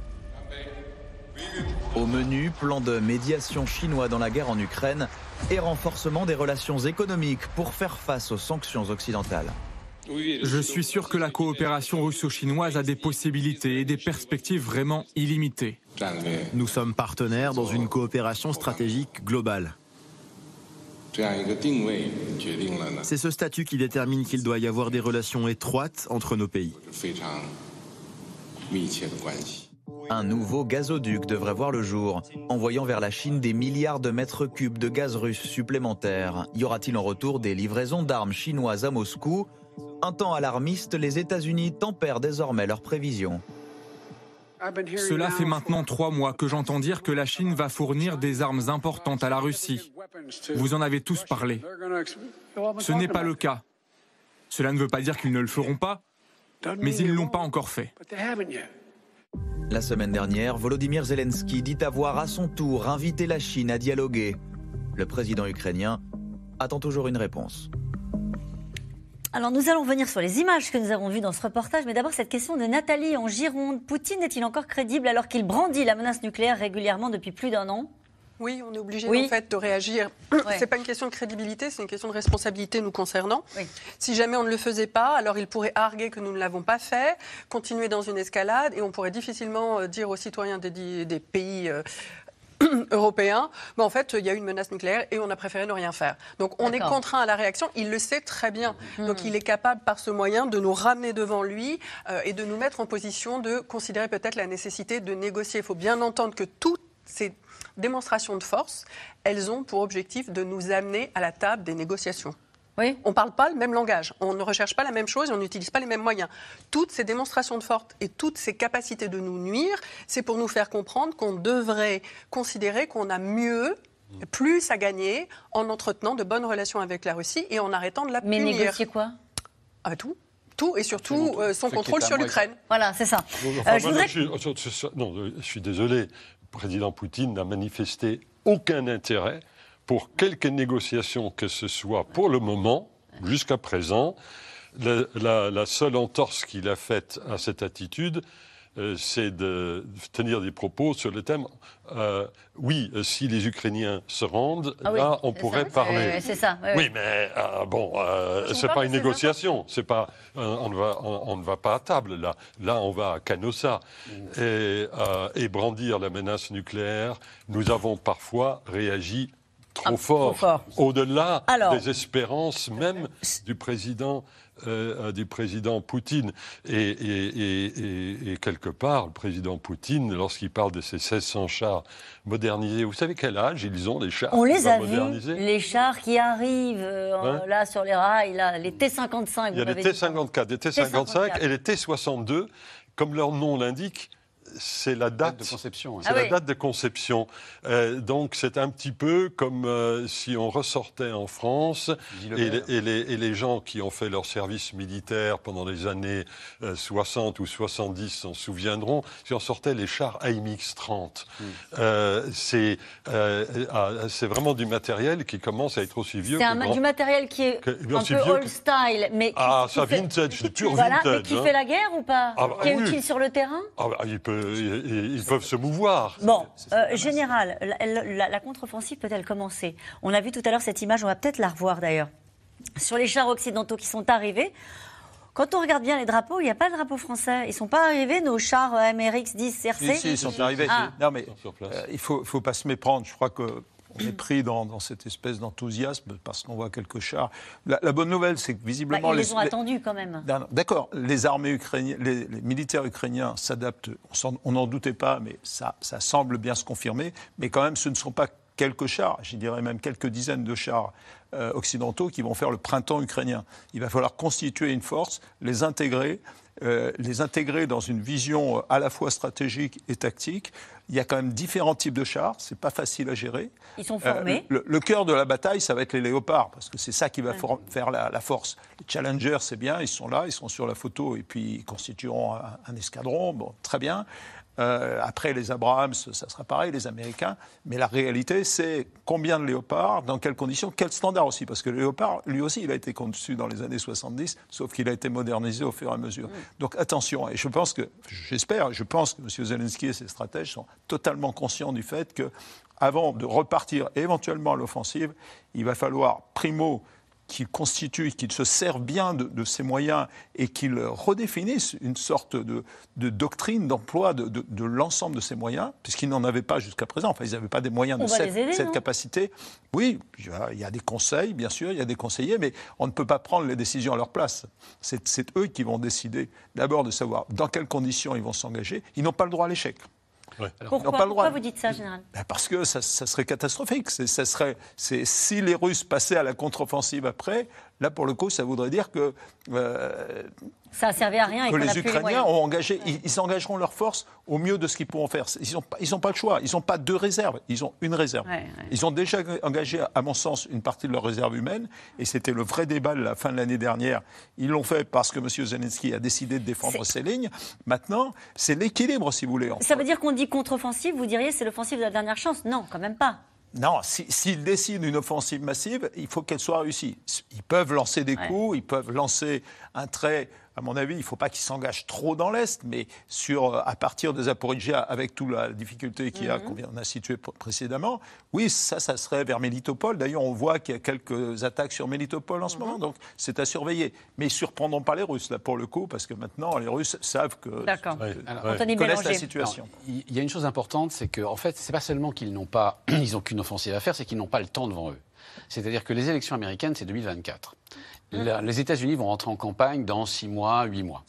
Au menu, plan de médiation chinois dans la guerre en Ukraine et renforcement des relations économiques pour faire face aux sanctions occidentales. Je suis sûr que la coopération russo-chinoise a des possibilités et des perspectives vraiment illimitées. Nous sommes partenaires dans une coopération stratégique globale. C'est ce statut qui détermine qu'il doit y avoir des relations étroites entre nos pays. Un nouveau gazoduc devrait voir le jour, envoyant vers la Chine des milliards de mètres cubes de gaz russe supplémentaires. Y aura-t-il en retour des livraisons d'armes chinoises à Moscou? Un temps alarmiste, les États-Unis tempèrent désormais leurs prévisions. Cela fait maintenant trois mois que j'entends dire que la Chine va fournir des armes importantes à la Russie. Vous en avez tous parlé. Ce n'est pas le cas. Cela ne veut pas dire qu'ils ne le feront pas, mais ils ne l'ont pas encore fait. La semaine dernière, Volodymyr Zelensky dit avoir à son tour invité la Chine à dialoguer. Le président ukrainien attend toujours une réponse. Alors nous allons venir sur les images que nous avons vues dans ce reportage, mais d'abord cette question de Nathalie en Gironde. Poutine est-il encore crédible alors qu'il brandit la menace nucléaire régulièrement depuis plus d'un an ? Oui, on est obligé oui. en fait de réagir. Ouais. C'est pas une question de crédibilité, c'est une question de responsabilité nous concernant. Oui. Si jamais on ne le faisait pas, alors ils pourraient arguer que nous ne l'avons pas fait, continuer dans une escalade, et on pourrait difficilement dire aux citoyens des, des pays euh, européens, mais en fait, il y a eu une menace nucléaire et on a préféré ne rien faire. Donc, on est contraint à la réaction. Il le sait très bien. Mmh. Donc, il est capable, par ce moyen, de nous ramener devant lui euh, et de nous mettre en position de considérer peut-être la nécessité de négocier. Il faut bien entendre que toutes ces démonstrations de force, elles ont pour objectif de nous amener à la table des négociations. Oui. On ne parle pas le même langage, on ne recherche pas la même chose, on n'utilise pas les mêmes moyens. Toutes ces démonstrations de force et toutes ces capacités de nous nuire, c'est pour nous faire comprendre qu'on devrait considérer qu'on a mieux, plus à gagner en entretenant de bonnes relations avec la Russie et en arrêtant de la punir. Mais négocier quoi ? Ah, tout. Tout et surtout euh, son contrôle sur l'Ukraine. Voilà, c'est ça. Bon, enfin, euh, je, voudrais... je, je, je, non, je suis désolé, le président Poutine n'a manifesté aucun intérêt pour quelques négociations que ce soit pour le moment, jusqu'à présent. La, la, la seule entorse qu'il a faite à cette attitude, euh, c'est de tenir des propos sur le thème euh, « Oui, si les Ukrainiens se rendent, ah oui, là, on pourrait ça, parler. » Oui, c'est ça. Oui, oui. oui mais euh, bon, euh, ce n'est pas une négociation. C'est pas, euh, on, va, on, on ne va pas à table, là. Là, on va à Canossa. Et, euh, et brandir la menace nucléaire, nous avons parfois réagi Trop, ah, fort, trop fort, au-delà Alors, des espérances même du président, euh, du président Poutine. Et, et, et, et quelque part, le président Poutine, lorsqu'il parle de ses mille six cents chars modernisés, vous savez quel âge ils ont, les chars? On les a vus, les chars qui arrivent euh, hein? là sur les rails, là, les T cinquante-cinq. Il y a les T cinquante-quatre, les T cinquante-cinq et les T soixante-deux, comme leur nom l'indique. C'est la date, date de conception. Hein. C'est ah la oui. date de conception. Euh, donc c'est un petit peu comme euh, si on ressortait en France et, le, et, les, et les gens qui ont fait leur service militaire pendant les années euh, soixante ou soixante-dix s'en souviendront, si on sortait les chars A M X trente. Mmh. Euh, c'est, euh, euh, c'est vraiment du matériel qui commence à être aussi vieux. C'est que un, grand, du matériel qui est que, un peu old que... style. Mais qui, ah, qui ça fait... vintage, c'est pur voilà, vintage. Mais qui hein. fait la guerre ou pas ah, bah, Qui est oui. utile sur le terrain ah, bah, il peut Ils peuvent se mouvoir. Bon, euh, général, la, la, la contre-offensive peut-elle commencer? On a vu tout à l'heure cette image, on va peut-être la revoir d'ailleurs, sur les chars occidentaux qui sont arrivés. Quand on regarde bien les drapeaux, il n'y a pas de drapeau français. Ils ne sont pas arrivés, nos chars M R X dix, R C. Si, si, ils sont arrivés. Ah. Non, mais euh, il ne faut, faut pas se méprendre. Je crois que... On est pris dans, dans cette espèce d'enthousiasme parce qu'on voit quelques chars. La, la bonne nouvelle, c'est que visiblement... Bah, ils les, les ont attendus quand même. Non, non, d'accord, les armées ukrainiennes, les, les militaires ukrainiens s'adaptent. On n'en doutait pas, mais ça, ça semble bien se confirmer. Mais quand même, ce ne sont pas quelques chars, je dirais même quelques dizaines de chars euh, occidentaux qui vont faire le printemps ukrainien. Il va falloir constituer une force, les intégrer, euh, les intégrer dans une vision à la fois stratégique et tactique. Il y a quand même différents types de chars, c'est pas facile à gérer. Ils sont formés. Euh, le, le cœur de la bataille, ça va être les Léopards, parce que c'est ça qui va ouais. for- faire la, la force. Les Challenger, c'est bien, ils sont là, ils sont sur la photo, et puis ils constitueront un, un escadron, bon, très bien. Euh, après, les Abrams, ça sera pareil, les Américains. Mais la réalité, c'est combien de léopards, dans quelles conditions, quel standard aussi. Parce que le léopard, lui aussi, il a été conçu dans les années soixante-dix, sauf qu'il a été modernisé au fur et à mesure. Mmh. Donc attention, et je pense que, j'espère, je pense que M. Zelensky et ses stratèges sont totalement conscients du fait qu'avant de repartir éventuellement à l'offensive, il va falloir, primo, qu'ils constituent, qu'ils se servent bien de, de ces moyens et qu'ils redéfinissent une sorte de, de doctrine d'emploi de, de, de l'ensemble de ces moyens, puisqu'ils n'en avaient pas jusqu'à présent. Enfin, ils n'avaient pas des moyens on de cette, aider, cette capacité. Oui, il y a des conseils, bien sûr, il y a des conseillers, mais on ne peut pas prendre les décisions à leur place. C'est, c'est eux qui vont décider d'abord de savoir dans quelles conditions ils vont s'engager. Ils n'ont pas le droit à l'échec. Ouais. Alors, pourquoi, pas le droit. Pourquoi vous dites ça, général? Ben parce que ça, ça serait catastrophique. C'est, ça serait, c'est, si les Russes passaient à la contre-offensive après, là, pour le coup, ça voudrait dire que... Euh, ça a servi à rien. Que et les Ukrainiens les ont engagé... Ils, ils engageront leurs forces au mieux de ce qu'ils pourront faire. Ils n'ont ils ont pas le choix. Ils n'ont pas deux réserves. Ils ont une réserve. Ouais, ouais. Ils ont déjà engagé, à mon sens, une partie de leur réserve humaine. Et c'était le vrai débat de la fin de l'année dernière. Ils l'ont fait parce que M. Zelensky a décidé de défendre c'est... ses lignes. Maintenant, c'est l'équilibre, si vous voulez. Ça veut dire qu'on dit contre-offensive, vous diriez c'est l'offensive de la dernière chance? Non, quand même pas. Non, s'ils si, si décident une offensive massive, il faut qu'elle soit réussie. Ils peuvent lancer des ouais. coups, ils peuvent lancer un trait à mon avis, il ne faut pas qu'ils s'engagent trop dans l'Est, mais sur, à partir de Zaporizhzhia, avec toute la difficulté qu'il y a, mmh. qu'on a située précédemment, oui, ça, ça serait vers Mélitopol. D'ailleurs, on voit qu'il y a quelques attaques sur Mélitopol en ce mmh. moment, donc c'est à surveiller. Mais surprendons pas les Russes, là, pour le coup, parce que maintenant, les Russes savent que... D'accord. Oui. Alors, ouais. Anthony Bellanger. Ils connaissent la situation. Il y a une chose importante, c'est qu'en fait, c'est pas seulement qu'ils n'ont pas... ils n'ont qu'une offensive à faire, c'est qu'ils n'ont pas le temps devant eux. C'est-à-dire que les élections américaines, c'est deux mille vingt-quatre. La, les États-Unis vont rentrer en campagne dans six mois, huit mois.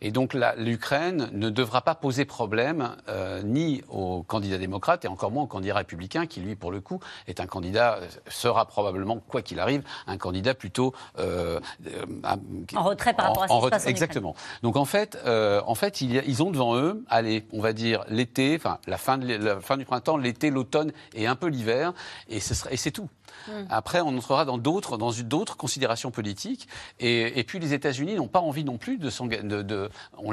Et donc la, l'Ukraine ne devra pas poser problème euh, ni aux candidats démocrates et encore moins aux candidats républicains qui, lui, pour le coup, est un candidat, sera probablement, quoi qu'il arrive, un candidat plutôt... Euh, à, en retrait par en, rapport à ce qui se passe en Ukraine. Exactement. Donc en fait, euh, en fait il y a, ils ont devant eux, allez, on va dire l'été, enfin la fin, de, la fin du printemps, l'été, l'automne et un peu l'hiver, et, ce sera, et c'est tout. Mmh. Après, on entrera dans d'autres, dans d'autres considérations politiques. Et, et puis les États-Unis n'ont pas envie non plus de s'engager. De, de,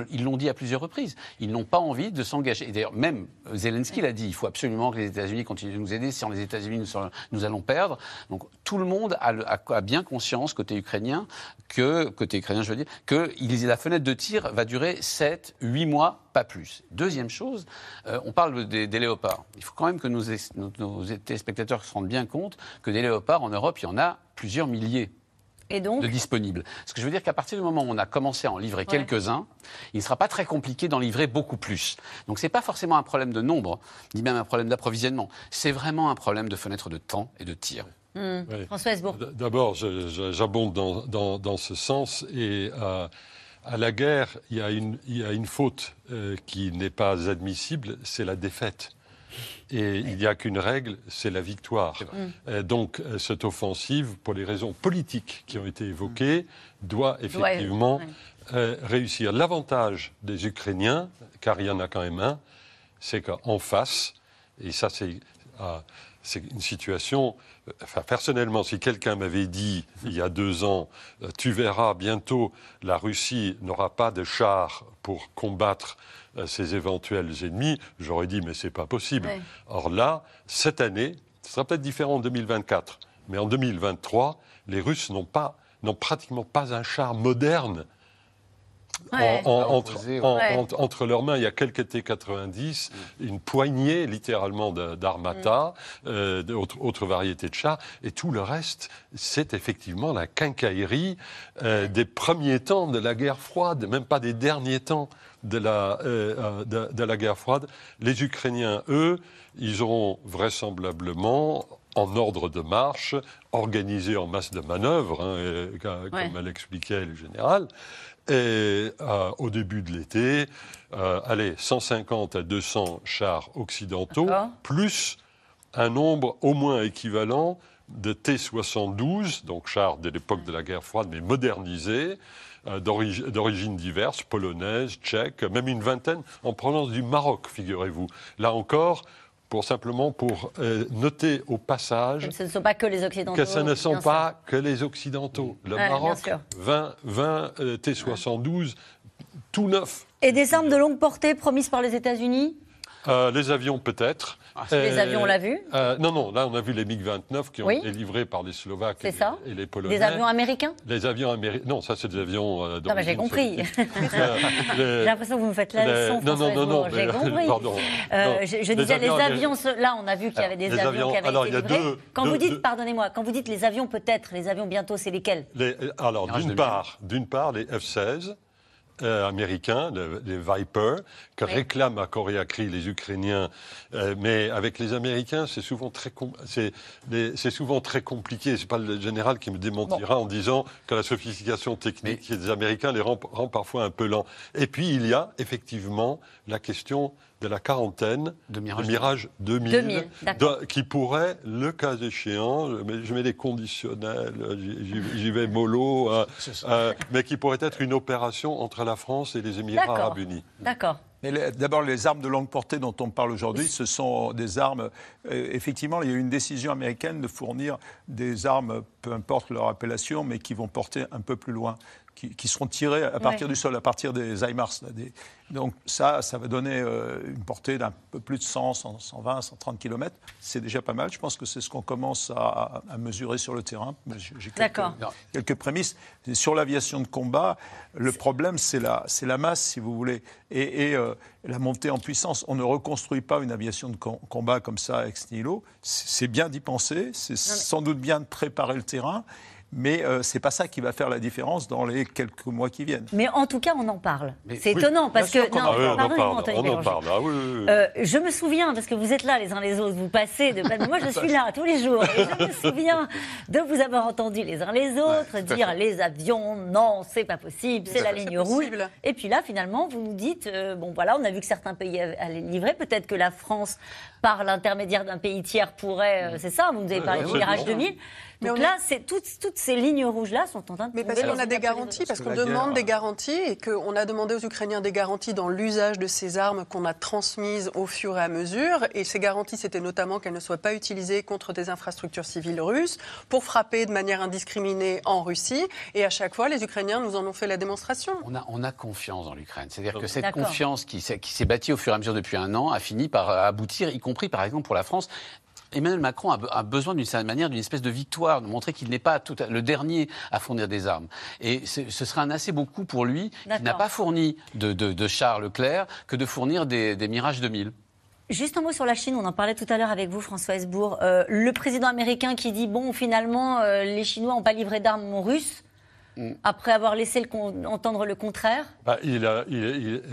ils l'ont dit à plusieurs reprises. Ils n'ont pas envie de s'engager. Et d'ailleurs, même Zelensky l'a dit. Il faut absolument que les États-Unis continuent de nous aider. Sans les États-Unis, nous, nous allons perdre. Donc tout le monde a, a, a bien conscience, côté ukrainien, que côté ukrainien, je veux dire, que il, la fenêtre de tir va durer sept, huit mois. Pas plus. Deuxième chose, euh, on parle des, des léopards. Il faut quand même que nos, nos, nos téléspectateurs se rendent bien compte que des léopards, en Europe, il y en a plusieurs milliers. Et donc de disponibles. Ce que je veux dire, qu'à partir du moment où on a commencé à en livrer ouais. quelques-uns, il ne sera pas très compliqué d'en livrer beaucoup plus. Donc ce n'est pas forcément un problème de nombre, ni même un problème d'approvisionnement. C'est vraiment un problème de fenêtre de temps et de tir. Mmh. Oui. François Heisbourg. D'abord, je, je, j'abonde dans, dans, dans ce sens. Et euh, à la guerre, il y a une, il y a une faute euh, qui n'est pas admissible, c'est la défaite. Et il n'y a qu'une règle, c'est la victoire. C'est donc cette offensive, pour les raisons politiques qui ont été évoquées, doit effectivement doit, euh, ouais. réussir. L'avantage des Ukrainiens, car il y en a quand même un, c'est qu'en face, et ça c'est, euh, c'est une situation... Enfin, personnellement, si quelqu'un m'avait dit il y a deux ans, tu verras bientôt, la Russie n'aura pas de chars pour combattre ses éventuels ennemis, j'aurais dit mais c'est pas possible. Oui. Or là, cette année, ce sera peut-être différent en deux mille vingt-quatre, mais en deux mille vingt-trois, les Russes n'ont pas, n'ont pratiquement pas un char moderne. Ouais. En, en, entre, ouais. en, en, entre leurs mains, il y a quelques T quatre-vingt-dix, mm. une poignée littéralement d'Armata, mm. euh, d'autres autres variétés de chars, et tout le reste, c'est effectivement la quincaillerie euh, ouais. des premiers temps de la guerre froide, même pas des derniers temps de la, euh, de, de la guerre froide. Les Ukrainiens, eux, ils auront vraisemblablement... en ordre de marche, organisé en masse de manœuvre, hein, et, comme ouais. l'expliquait le général. Et euh, au début de l'été, euh, allez, cent cinquante à deux cents chars occidentaux, d'accord. plus un nombre au moins équivalent de T soixante-douze, donc chars de l'époque de la guerre froide, mais modernisés, euh, d'orig- d'origine diverse, polonaise, tchèque, même une vingtaine, en provenance du Maroc, figurez-vous. Là encore... Pour simplement pour euh, noter au passage ce ne sont pas que les Occidentaux, que ce ne sont pas sûr. que les Occidentaux. Le ouais, Maroc, vingt, vingt euh, T soixante-douze, ouais. tout neuf. Et des armes de longue portée promises par les États-Unis euh, Les avions peut-être. Ah, euh, les avions, on l'a vu euh, Non, non, là on a vu les MiG vingt-neuf qui ont oui. été livrés par les Slovaques et, et les Polonais. Des avions américains Les avions américains. Non, ça c'est des avions... Euh, non, mais j'ai compris. euh, les... J'ai l'impression que vous me faites la leçon, les... François. Non, non, non, non, j'ai compris. Pardon. Euh, je, je les disais avions les avions... Américains. Là, on a vu qu'il y avait des avions, avions qui avaient alors, été livrés. Deux, quand deux, vous dites, deux... pardonnez-moi, quand vous dites les avions peut-être, les avions bientôt, c'est lesquels les... Alors, d'une part, d'une part, les F seize... Euh, américains, le, les Viper, que oui. réclament à cor et à cri les Ukrainiens. Euh, mais avec les Américains, c'est souvent très, com- c'est, les, c'est souvent très compliqué. C'est pas le général qui me démentira bon. en disant que la sophistication technique oui. des Américains les rend, rend parfois un peu lents. Et puis, il y a effectivement la question de la quarantaine de Mirage, de Mirage deux mille, de, qui pourrait, le cas échéant, je mets, je mets des conditionnels, j'y, j'y vais mollo, euh, euh, mais qui pourrait être une opération entre la France et les Émirats D'accord. arabes unis. D'accord. Mais les, d'abord, les armes de longue portée dont on parle aujourd'hui, oui. ce sont des armes... Euh, effectivement, il y a eu une décision américaine de fournir des armes, peu importe leur appellation, mais qui vont porter un peu plus loin. qui, qui seront tirés à partir ouais. du sol, à partir des HIMARS. Des... Donc ça, ça va donner euh, une portée d'un peu plus de cent, cent vingt, cent trente kilomètres. C'est déjà pas mal. Je pense que c'est ce qu'on commence à, à mesurer sur le terrain. J'ai quelques, quelques prémices. Sur l'aviation de combat, le problème, c'est la, c'est la masse, si vous voulez, et, et euh, la montée en puissance. On ne reconstruit pas une aviation de com- combat comme ça, ex nihilo. C'est bien d'y penser, c'est non, mais... sans doute bien de préparer le terrain. Mais euh, ce n'est pas ça qui va faire la différence dans les quelques mois qui viennent. Mais en tout cas, on en parle. Mais c'est oui, étonnant parce que... Qu'on non, euh, pardon, on en parle. On en parle. Ah, oui, oui, oui. Euh, je me souviens, parce que vous êtes là les uns les autres, vous passez de... Moi, je suis là tous les jours. Et je me souviens de vous avoir entendu les uns les autres ouais, dire les avions, non, c'est pas possible, c'est la ligne rouge. Et puis là, finalement, vous nous dites, euh, bon voilà, on a vu que certains pays allaient livrer, peut-être que la France, par l'intermédiaire d'un pays tiers, pourrait... Euh, c'est ça, vous nous avez parlé ouais, ouais, de Mirage deux mille. Donc mais là, a... c'est toutes, toutes ces lignes rouges-là sont en train de... Mais parce qu'on a des garanties, parce qu'on demande des garanties et qu'on a demandé aux Ukrainiens des garanties dans l'usage de ces armes qu'on a transmises au fur et à mesure. Et ces garanties, c'était notamment qu'elles ne soient pas utilisées contre des infrastructures civiles russes pour frapper de manière indiscriminée en Russie. Et à chaque fois, les Ukrainiens nous en ont fait la démonstration. On a, on a confiance dans l'Ukraine. C'est-à-dire donc, que cette d'accord. confiance qui s'est, qui s'est bâtie au fur et à mesure depuis un an a fini par aboutir, y compris par exemple pour la France. Emmanuel Macron a besoin d'une certaine manière d'une espèce de victoire, de montrer qu'il n'est pas tout à, le dernier à fournir des armes. Et ce, ce sera un assez beau coup pour lui, d'accord, qui n'a pas fourni de, de, de chars Leclerc, que de fournir des, des Mirage deux mille. Juste un mot sur la Chine, on en parlait tout à l'heure avec vous, François Heisbourg. Euh, le président américain qui dit, bon, finalement, euh, les Chinois n'ont pas livré d'armes aux Russes, après avoir laissé le con- entendre le contraire bah, il, a, il, a, il,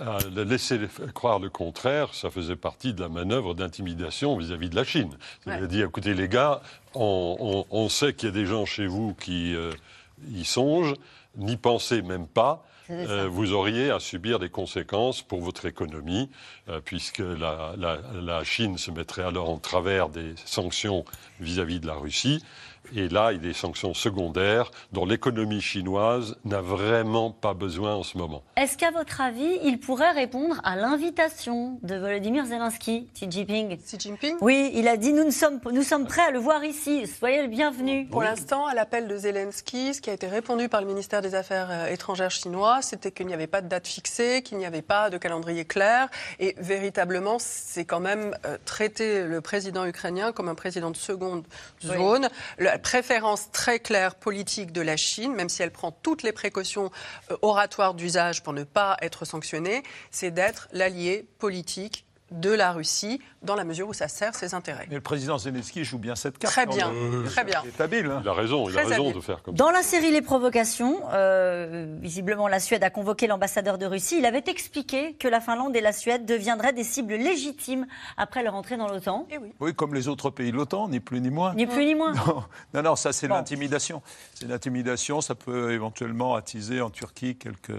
a, il a laissé croire le contraire, ça faisait partie de la manœuvre d'intimidation vis-à-vis de la Chine. C'est-à-dire, ouais. écoutez les gars, on, on, on sait qu'il y a des gens chez vous qui euh, y songent, n'y pensez même pas. Euh, vous auriez à subir des conséquences pour votre économie, euh, puisque la, la, la Chine se mettrait alors en travers des sanctions vis-à-vis de la Russie. Et là, il y a des sanctions secondaires dont l'économie chinoise n'a vraiment pas besoin en ce moment. Est-ce qu'à votre avis, il pourrait répondre à l'invitation de Volodymyr Zelensky, Xi Jinping ? Xi Jinping ? Oui, il a dit nous, nous, sommes, nous sommes prêts à le voir ici, soyez le bienvenu. Pour oui. l'instant, à l'appel de Zelensky, ce qui a été répondu par le ministère des Affaires étrangères chinois, c'était qu'il n'y avait pas de date fixée, qu'il n'y avait pas de calendrier clair. Et véritablement, c'est quand même euh, traiter le président ukrainien comme un président de seconde zone. Oui. Le, préférence très claire politique de la Chine, même si elle prend toutes les précautions oratoires d'usage pour ne pas être sanctionnée, c'est d'être l'allié politique de la Russie, dans la mesure où ça sert ses intérêts. Mais le président Zelensky joue bien cette carte. Très bien, euh, très bien. Il est habile. Hein. Il a raison, très il a raison habile. de faire comme ça. Dans la série Les Provocations, euh, visiblement la Suède a convoqué l'ambassadeur de Russie. Il avait expliqué que la Finlande et la Suède deviendraient des cibles légitimes après leur entrée dans l'OTAN. Et oui. oui, comme les autres pays de l'OTAN, ni plus ni moins. Ni plus ni moins. Non, non, non ça c'est bon. l'intimidation. C'est l'intimidation, ça peut éventuellement attiser en Turquie quelques...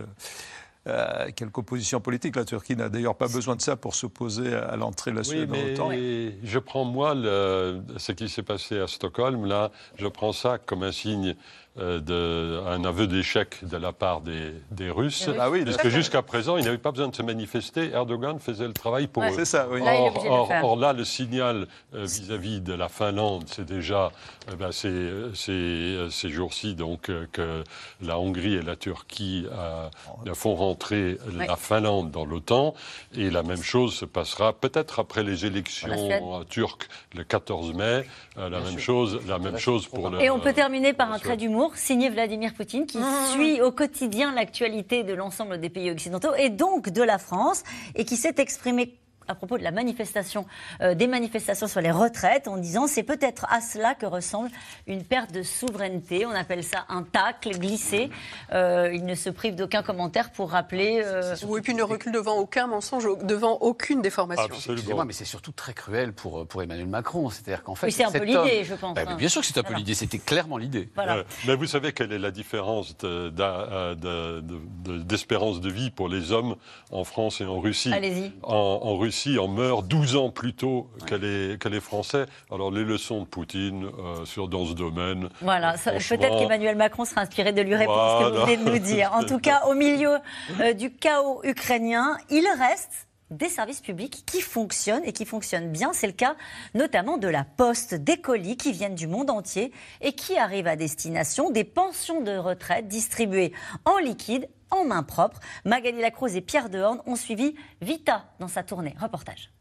Euh, quelques oppositions politiques. La Turquie n'a d'ailleurs pas besoin de ça pour s'opposer à l'entrée de la Suède oui, dans l'OTAN. Je prends, moi, le, ce qui s'est passé à Stockholm, là, je prends ça comme un signe, euh, de, un aveu d'échec de la part des, des Russes. Russes. Ah oui, parce que jusqu'à présent, ils n'avaient pas besoin de se manifester. Erdogan faisait le travail pour ouais, eux. C'est ça, oui. Là, or, or, or là, le signal euh, vis-à-vis de la Finlande, c'est déjà euh, bah, c'est, c'est, euh, ces jours-ci donc, euh, que la Hongrie et la Turquie euh, font rentrer entrer la Finlande dans l'OTAN et la même chose se passera peut-être après les élections turques le quatorze mai, euh, la, même chose, la même chose pour le... Et on peut terminer par un trait d'humour signé Vladimir Poutine qui mmh. suit au quotidien l'actualité de l'ensemble des pays occidentaux et donc de la France et qui s'est exprimé à propos de la manifestation, euh, des manifestations sur les retraites, en disant c'est peut-être à cela que ressemble une perte de souveraineté. On appelle ça un tacle glissé. Euh, il ne se prive d'aucun commentaire pour rappeler. Euh... Oui, et puis ne recule devant aucun mensonge, devant aucune déformation. Absolument. Excusez-moi, mais c'est surtout très cruel pour pour Emmanuel Macron. C'est-à-dire qu'en fait, oui, c'est un peu l'idée, homme... je pense. Bah, hein. Bien sûr que c'est un peu voilà. l'idée. C'était clairement l'idée. Voilà. Euh, mais vous savez quelle est la différence de, de, de, de, de, d'espérance de vie pour les hommes en France et en Russie. Allez-y. En, en Russie. On meurt douze ans plus tôt que les, que les Français. Alors, les leçons de Poutine euh, sur, dans ce domaine... Voilà, ça, peut-être qu'Emmanuel Macron sera inspiré de lui répondre voilà. ce que vous venez de nous dire. En tout cas, au milieu euh, du chaos ukrainien, il reste des services publics qui fonctionnent et qui fonctionnent bien. C'est le cas notamment de la Poste, des colis qui viennent du monde entier et qui arrivent à destination, des pensions de retraite distribuées en liquide, en main propre. Magali Lacroze et Pierre Dehorne ont suivi Vita dans sa tournée. Reportage.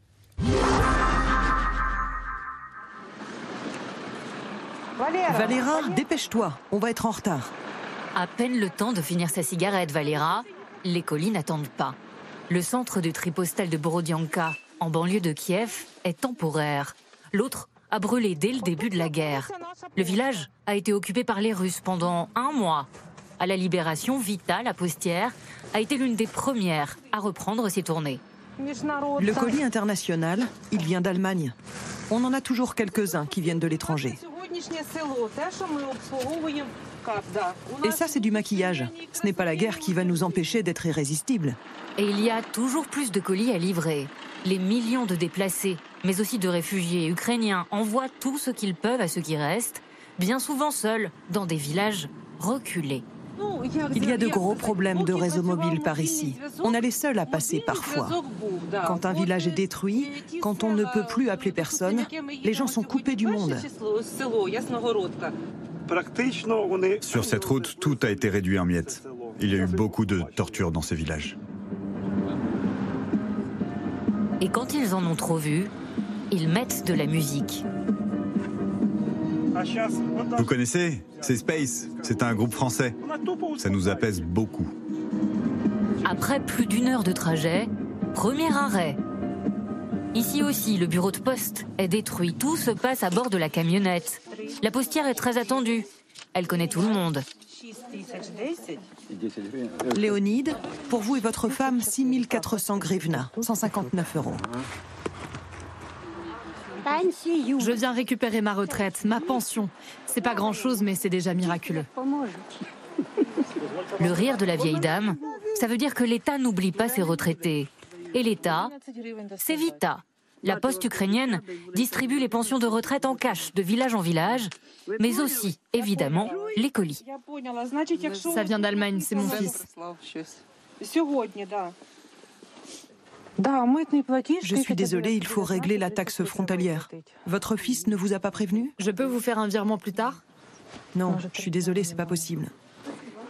Valéra, dépêche-toi, on va être en retard. À peine le temps de finir sa cigarette, Valéra. Les colis n'attendent pas. Le centre du tri postal de Borodianka, en banlieue de Kiev, est temporaire. L'autre a brûlé dès le début de la guerre. Le village a été occupé par les Russes pendant un mois. À la Libération, Vita, la postière, a été l'une des premières à reprendre ses tournées. Le colis international, il vient d'Allemagne. On en a toujours quelques-uns qui viennent de l'étranger. Et ça, c'est du maquillage. Ce n'est pas la guerre qui va nous empêcher d'être irrésistibles. Et il y a toujours plus de colis à livrer. Les millions de déplacés, mais aussi de réfugiés ukrainiens, envoient tout ce qu'ils peuvent à ceux qui restent, bien souvent seuls, dans des villages reculés. Il y a de gros problèmes de réseau mobile par ici. On est les seuls à passer parfois. Quand un village est détruit, quand on ne peut plus appeler personne, les gens sont coupés du monde. Sur cette route, tout a été réduit en miettes. Il y a eu beaucoup de tortures dans ces villages. Et quand ils en ont trop vu, ils mettent de la musique. Vous connaissez? C'est Space, c'est un groupe français. Ça nous apaise beaucoup. Après plus d'une heure de trajet, premier arrêt. Ici aussi, le bureau de poste est détruit. Tout se passe à bord de la camionnette. La postière est très attendue. Elle connaît tout le monde. Léonide, pour vous et votre femme, six mille quatre cents grivna, cent cinquante-neuf euros. Je viens récupérer ma retraite, ma pension. C'est pas grand-chose, mais c'est déjà miraculeux. Le rire de la vieille dame, ça veut dire que l'État n'oublie pas ses retraités. Et l'État, c'est Vita. La Poste ukrainienne distribue les pensions de retraite en cash de village en village, mais aussi, évidemment, les colis. Ça vient d'Allemagne, c'est mon fils. Je suis désolée, il faut régler la taxe frontalière. Votre fils ne vous a pas prévenu? Je peux vous faire un virement plus tard? Non, je suis désolée, c'est pas possible.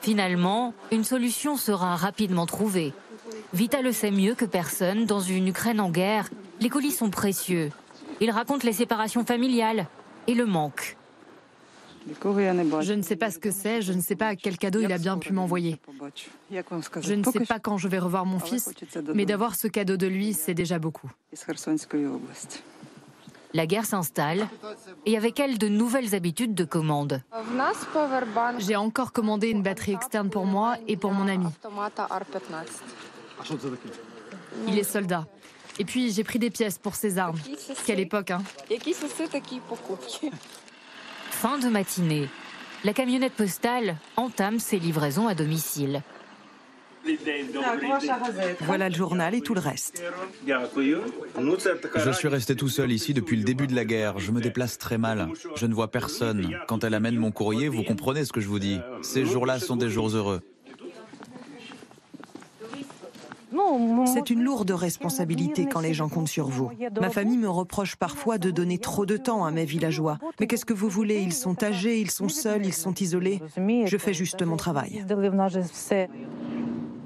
Finalement, une solution sera rapidement trouvée. Vita le sait mieux que personne, dans une Ukraine en guerre, les colis sont précieux. Ils racontent les séparations familiales et le manque. Je ne sais pas ce que c'est, je ne sais pas à quel cadeau il a bien pu m'envoyer. Je ne sais pas quand je vais revoir mon fils, mais d'avoir ce cadeau de lui, c'est déjà beaucoup. La guerre s'installe, et avec elle de nouvelles habitudes de commande. J'ai encore commandé une batterie externe pour moi et pour mon ami. Il est soldat. Et puis j'ai pris des pièces pour ses armes. Quelle époque, hein? Fin de matinée, la camionnette postale entame ses livraisons à domicile. Voilà le journal et tout le reste. Je suis resté tout seul ici depuis le début de la guerre. Je me déplace très mal. Je ne vois personne. Quand elle amène mon courrier, vous comprenez ce que je vous dis. Ces jours-là sont des jours heureux. C'est une lourde responsabilité quand les gens comptent sur vous. Ma famille me reproche parfois de donner trop de temps à mes villageois. Mais qu'est-ce que vous voulez? Ils sont âgés, ils sont seuls, ils sont isolés. Je fais juste mon travail.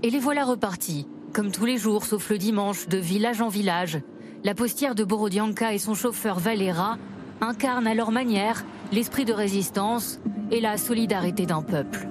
Et les voilà repartis, comme tous les jours, sauf le dimanche, de village en village. La postière de Borodianka et son chauffeur Valéra incarnent à leur manière l'esprit de résistance et la solidarité d'un peuple.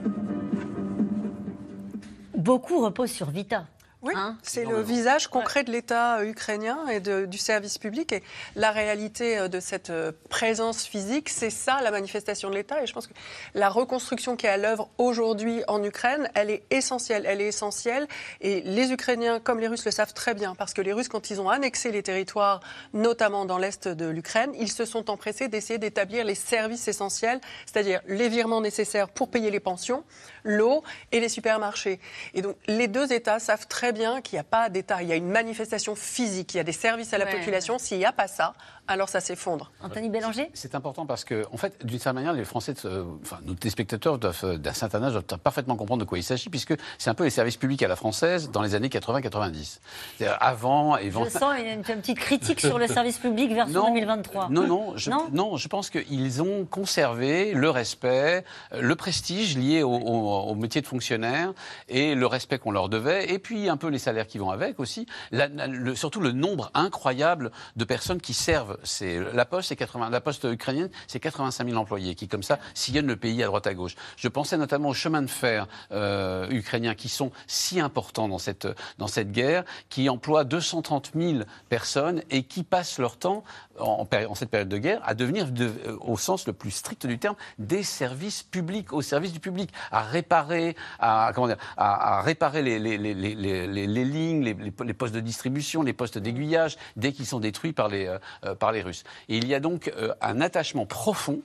Beaucoup reposent sur Vita. Oui, hein, c'est le visage concret de l'État ukrainien et de, du service public. Et la réalité de cette présence physique, c'est ça la manifestation de l'État. Et je pense que la reconstruction qui est à l'œuvre aujourd'hui en Ukraine, elle est essentielle. Elle est essentielle. Et les Ukrainiens, comme les Russes, le savent très bien. Parce que les Russes, quand ils ont annexé les territoires, notamment dans l'Est de l'Ukraine, ils se sont empressés d'essayer d'établir les services essentiels, c'est-à-dire les virements nécessaires pour payer les pensions, l'eau et les supermarchés. Et donc, les deux États savent très très bien qu'il n'y a pas d'État. Il y a une manifestation physique, il y a des services à la ouais, population. Ouais. S'il n'y a pas ça, alors ça s'effondre. Anthony Bellanger ? C'est important parce que, en fait, d'une certaine manière, les Français, euh, enfin, nos téléspectateurs doivent, d'un certain âge, doivent parfaitement comprendre de quoi il s'agit, puisque c'est un peu les services publics à la française dans les années quatre-vingts quatre-vingt-dix. C'est-à-dire avant, avant... Je sens une, une petite critique sur le service public version non, deux mille vingt-trois. Non, non, je, non, non, je pense qu'ils ont conservé le respect, le prestige lié au, au, au métier de fonctionnaire et le respect qu'on leur devait, et puis un peu les salaires qui vont avec aussi. La, la, le, surtout le nombre incroyable de personnes qui servent. C'est, la Poste, c'est quatre-vingts, la Poste ukrainienne, c'est quatre-vingt-cinq mille employés qui, comme ça, sillonnent le pays à droite à gauche. Je pensais notamment aux chemins de fer euh, ukrainiens qui sont si importants dans cette, dans cette guerre, qui emploient deux cent trente mille personnes et qui passent leur temps, en, en, en cette période de guerre, à devenir, de, au sens le plus strict du terme, des services publics, au service du public, à réparer, à, comment dire, à, à réparer les, les, les, les, les, les lignes, les, les, les postes de distribution, les postes d'aiguillage, dès qu'ils sont détruits par les, euh, par les Russes. Et il y a donc euh, un attachement profond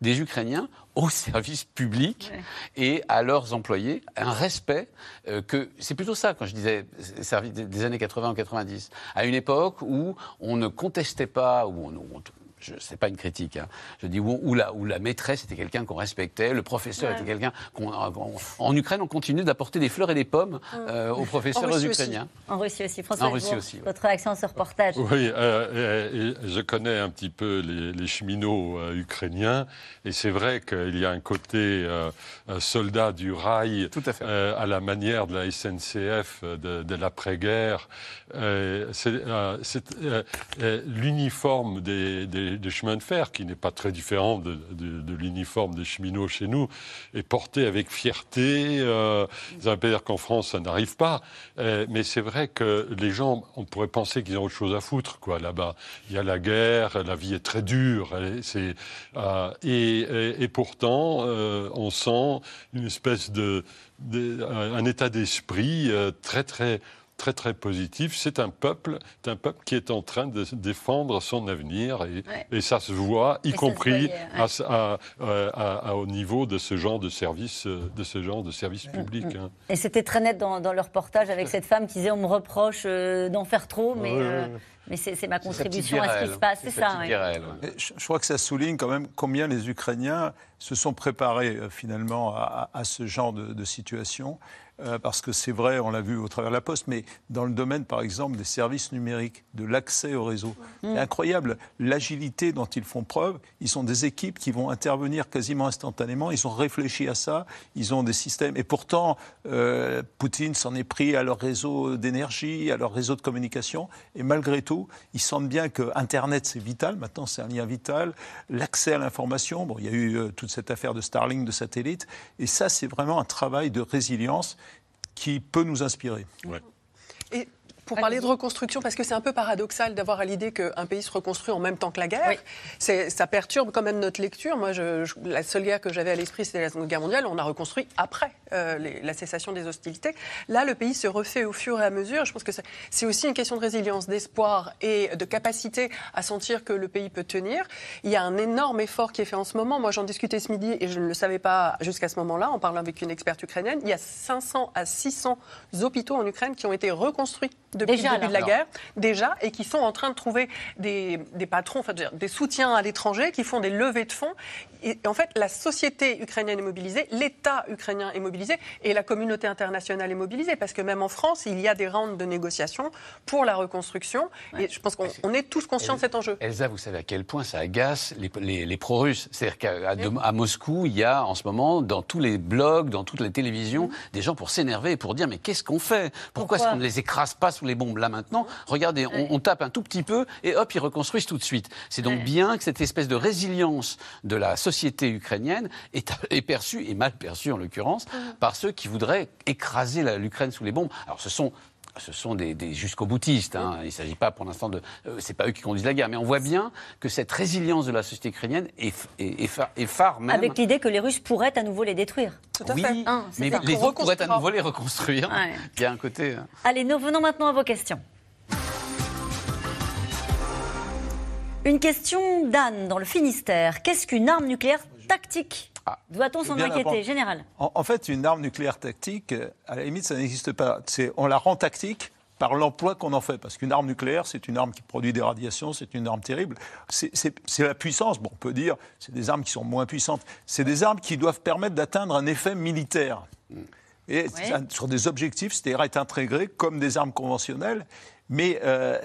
des Ukrainiens aux services publics ouais. et à leurs employés, un respect euh, que... C'est plutôt ça, quand je disais service des années quatre-vingts ou quatre-vingt-dix, à une époque où on ne contestait pas, où on... on Je, c'est pas une critique, hein. Je dis où, où, la, où la maîtresse était quelqu'un qu'on respectait, le professeur ouais. était quelqu'un qu'on... On, en Ukraine, on continue d'apporter des fleurs et des pommes euh, aux professeurs aux Ukrainiens. En Russie aussi. François Heisbourg, ouais. votre réaction à ce reportage ? Oui, euh, et, et je connais un petit peu les, les cheminots euh, ukrainiens, et c'est vrai qu'il y a un côté euh, soldat du rail à, euh, à la manière de la S N C F de, de l'après-guerre. Euh, c'est, euh, c'est, euh, l'uniforme des, des des chemins de fer, qui n'est pas très différent de, de, de l'uniforme des cheminots chez nous, est porté avec fierté. Euh, ça ne veut pas dire qu'en France, ça n'arrive pas. Euh, mais c'est vrai que les gens, on pourrait penser qu'ils ont autre chose à foutre, quoi, là-bas. Il y a la guerre, la vie est très dure. Et, c'est, euh, et, et, et pourtant, euh, on sent une espèce de... de un état d'esprit euh, très, très... très très positif. C'est un peuple, c'est un peuple qui est en train de défendre son avenir et, ouais. et ça se voit, y et compris voyait, ouais. à, à, à, au niveau de ce genre de service, de ce genre de service public. Mmh, mmh. Hein. Et c'était très net dans, dans le reportage avec cette femme qui disait on me reproche euh, d'en faire trop, mais, ouais, euh, ouais. mais c'est, c'est ma contribution c'est à ce qui se passe. C'est, c'est ça. Ouais. Guérelle, ouais. je, je crois que ça souligne quand même combien les Ukrainiens se sont préparés euh, finalement à, à, à ce genre de, de situation. Euh, parce que c'est vrai, on l'a vu au travers de la Poste, mais dans le domaine, par exemple, des services numériques, de l'accès au réseau. Mmh. C'est incroyable, l'agilité dont ils font preuve. Ils ont des équipes qui vont intervenir quasiment instantanément. Ils ont réfléchi à ça, ils ont des systèmes. Et pourtant, euh, Poutine s'en est pris à leur réseau d'énergie, à leur réseau de communication. Et malgré tout, ils sentent bien que Internet, c'est vital. Maintenant, c'est un lien vital. L'accès à l'information. Bon, il y a eu euh, toute cette affaire de Starlink, de satellite. Et ça, c'est vraiment un travail de résilience qui peut nous inspirer. Ouais. Et pour parler de reconstruction, parce que c'est un peu paradoxal d'avoir à l'idée qu'un pays se reconstruit en même temps que la guerre, oui. c'est, ça perturbe quand même notre lecture. Moi, je, je, la seule guerre que j'avais à l'esprit, c'était la Seconde Guerre mondiale. On a reconstruit après euh, les, la cessation des hostilités. Là, le pays se refait au fur et à mesure. Je pense que ça, c'est aussi une question de résilience, d'espoir et de capacité à sentir que le pays peut tenir. Il y a un énorme effort qui est fait en ce moment. Moi, j'en discutais ce midi et je ne le savais pas jusqu'à ce moment-là, en parlant avec une experte ukrainienne. Il y a cinq cents à six cents hôpitaux en Ukraine qui ont été reconstruits depuis déjà, le début alors. de la guerre, déjà, et qui sont en train de trouver des, des patrons, enfin, des soutiens à l'étranger, qui font des levées de fonds. Et en fait, la société ukrainienne est mobilisée, l'État ukrainien est mobilisé, et la communauté internationale est mobilisée, parce que même en France, il y a des rounds de négociations pour la reconstruction, ouais. et je pense qu'on on est tous conscients Elsa, de cet enjeu. Elsa, vous savez à quel point ça agace les, les, les pro-russes. C'est-à-dire qu'à mmh. à Moscou, il y a en ce moment, dans tous les blogs, dans toutes les télévisions, mmh. des gens pour s'énerver et pour dire, mais qu'est-ce qu'on fait ? Pourquoi, Pourquoi est-ce qu'on ne les écrase pas sous les bombes là maintenant ? Regardez, on, on tape un tout petit peu, et hop, ils reconstruisent tout de suite. C'est donc bien que cette espèce de résilience de la société société ukrainienne est, est perçue, et mal perçue en l'occurrence, mmh. par ceux qui voudraient écraser la, l'Ukraine sous les bombes. Alors ce sont... Ce sont des, des jusqu'au-boutistes. Hein. Il ne s'agit pas pour l'instant de... Euh, c'est pas eux qui conduisent la guerre. Mais on voit bien que cette résilience de la société ukrainienne est, est, est, phare, est phare même... Avec l'idée que les Russes pourraient à nouveau les détruire. Tout à oui, fait. Hein, mais ça. les autres pourraient à nouveau les reconstruire. Ouais. Il y a un côté... Allez, nous revenons maintenant à vos questions. Une question d'Anne dans le Finistère. Qu'est-ce qu'une arme nucléaire tactique ? Ah, doit-on s'en inquiéter, général ? en, en fait, une arme nucléaire tactique, à la limite, ça n'existe pas. C'est, on la rend tactique par l'emploi qu'on en fait. Parce qu'une arme nucléaire, c'est une arme qui produit des radiations, c'est une arme terrible. C'est, c'est, c'est la puissance. Bon, on peut dire c'est des armes qui sont moins puissantes. C'est des armes qui doivent permettre d'atteindre un effet militaire. Et ouais. Sur des objectifs, c'est-à-dire être intégrées comme des armes conventionnelles. Mais... Euh,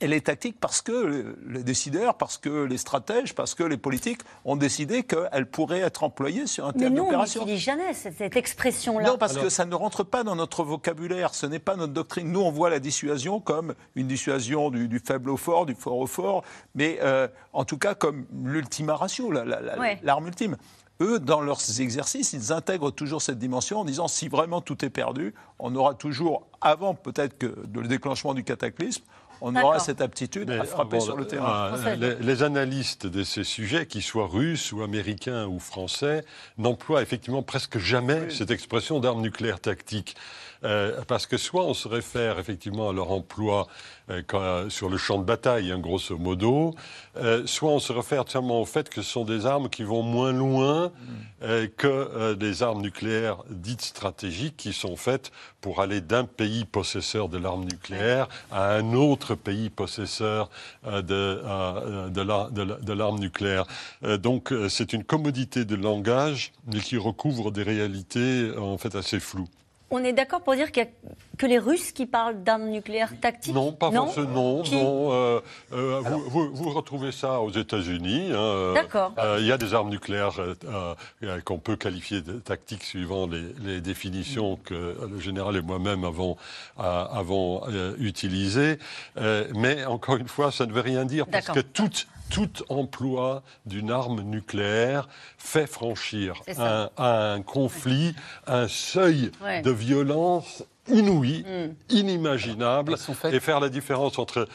elle est tactique parce que les décideurs, parce que les stratèges, parce que les politiques ont décidé qu'elle pourrait être employée sur un terme d'opération. Mais non, on n'utilise jamais cette expression-là. Non, parce Alors... que ça ne rentre pas dans notre vocabulaire, ce n'est pas notre doctrine. Nous, on voit la dissuasion comme une dissuasion du, du faible au fort, du fort au fort, mais euh, en tout cas comme l'ultima ratio, la, la, la, ouais. l'arme ultime. Eux, dans leurs exercices, ils intègrent toujours cette dimension en disant si vraiment tout est perdu, on aura toujours, avant peut-être que le déclenchement du cataclysme, on D'accord. aura cette aptitude Mais, à frapper ah, bon, sur le terrain. Ah, les, les analystes de ces sujets, qu'ils soient russes ou américains ou français, n'emploient effectivement presque jamais oui. cette expression d'arme nucléaire tactique. Euh, parce que soit on se réfère effectivement à leur emploi euh, quand, sur le champ de bataille, hein, grosso modo, euh, soit on se réfère seulement au fait que ce sont des armes qui vont moins loin euh, que euh, des armes nucléaires dites stratégiques qui sont faites pour aller d'un pays possesseur de l'arme nucléaire à un autre pays possesseur euh, de, euh, de, la, de, la, de l'arme nucléaire. Euh, donc euh, c'est une commodité de langage mais qui recouvre des réalités euh, en fait assez floues. On est d'accord pour dire qu'il n'y a que les Russes qui parlent d'armes nucléaires tactiques ? Non, pas forcément. Non, non, non euh, euh, vous, vous, vous retrouvez ça aux États-Unis. Euh, d'accord. Euh, il y a des armes nucléaires euh, euh, qu'on peut qualifier de tactiques suivant les, les définitions que euh, le général et moi-même avons, euh, avons euh, utilisées. Euh, mais encore une fois, ça ne veut rien dire parce d'accord. que toute... Tout emploi d'une arme nucléaire fait franchir un, un conflit, ouais. un seuil ouais. de violence inouï, mm. inimaginable, et faire la différence entre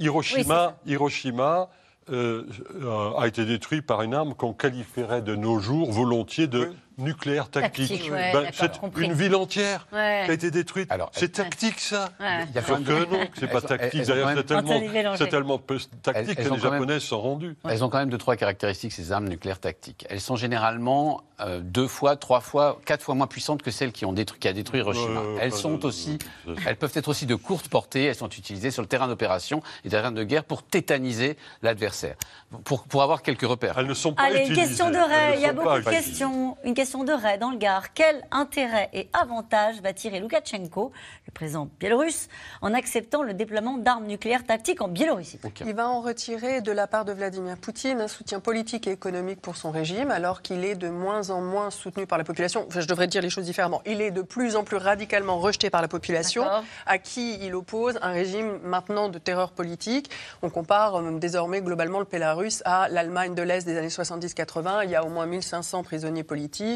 Hiroshima, oui, Hiroshima euh, euh, a été détruit par une arme qu'on qualifierait de nos jours volontiers de... Oui. nucléaire tactique. tactique ouais, ben, c'est compris. Une ville entière ouais. qui a été détruite. Alors, elle... C'est tactique, ça ouais. Il y a Sauf que non, c'est pas tactique. D'ailleurs, même... c'est, tellement, c'est tellement peu tactique elles, elles que les Japonaises même... sont rendues. Elles ouais. ont quand même deux, trois caractéristiques, ces armes nucléaires tactiques. Elles sont généralement euh, deux fois, trois fois, quatre fois moins puissantes que celles qui ont détruit, qui a détruit Hiroshima. Euh, elles, sont euh, aussi, euh, elles peuvent être aussi de courte portée. Elles sont utilisées sur le terrain d'opération et terrain de guerre pour tétaniser l'adversaire, pour, pour avoir quelques repères. Elles ne sont pas Allez, utilisées. Une question de rêve, il y a beaucoup de questions. Une question de raid dans le Gard. Quel intérêt et avantage va tirer Loukachenko, le président biélorusse, en acceptant le déploiement d'armes nucléaires tactiques en Biélorussie ? Okay. Il va en retirer de la part de Vladimir Poutine un soutien politique et économique pour son régime, alors qu'il est de moins en moins soutenu par la population. Enfin, je devrais dire les choses différemment. Il est de plus en plus radicalement rejeté par la population, D'accord. à qui il oppose un régime maintenant de terreur politique. On compare euh, désormais globalement le Bélarus à l'Allemagne de l'Est des années soixante-dix quatre-vingt. Il y a au moins mille cinq cents prisonniers politiques.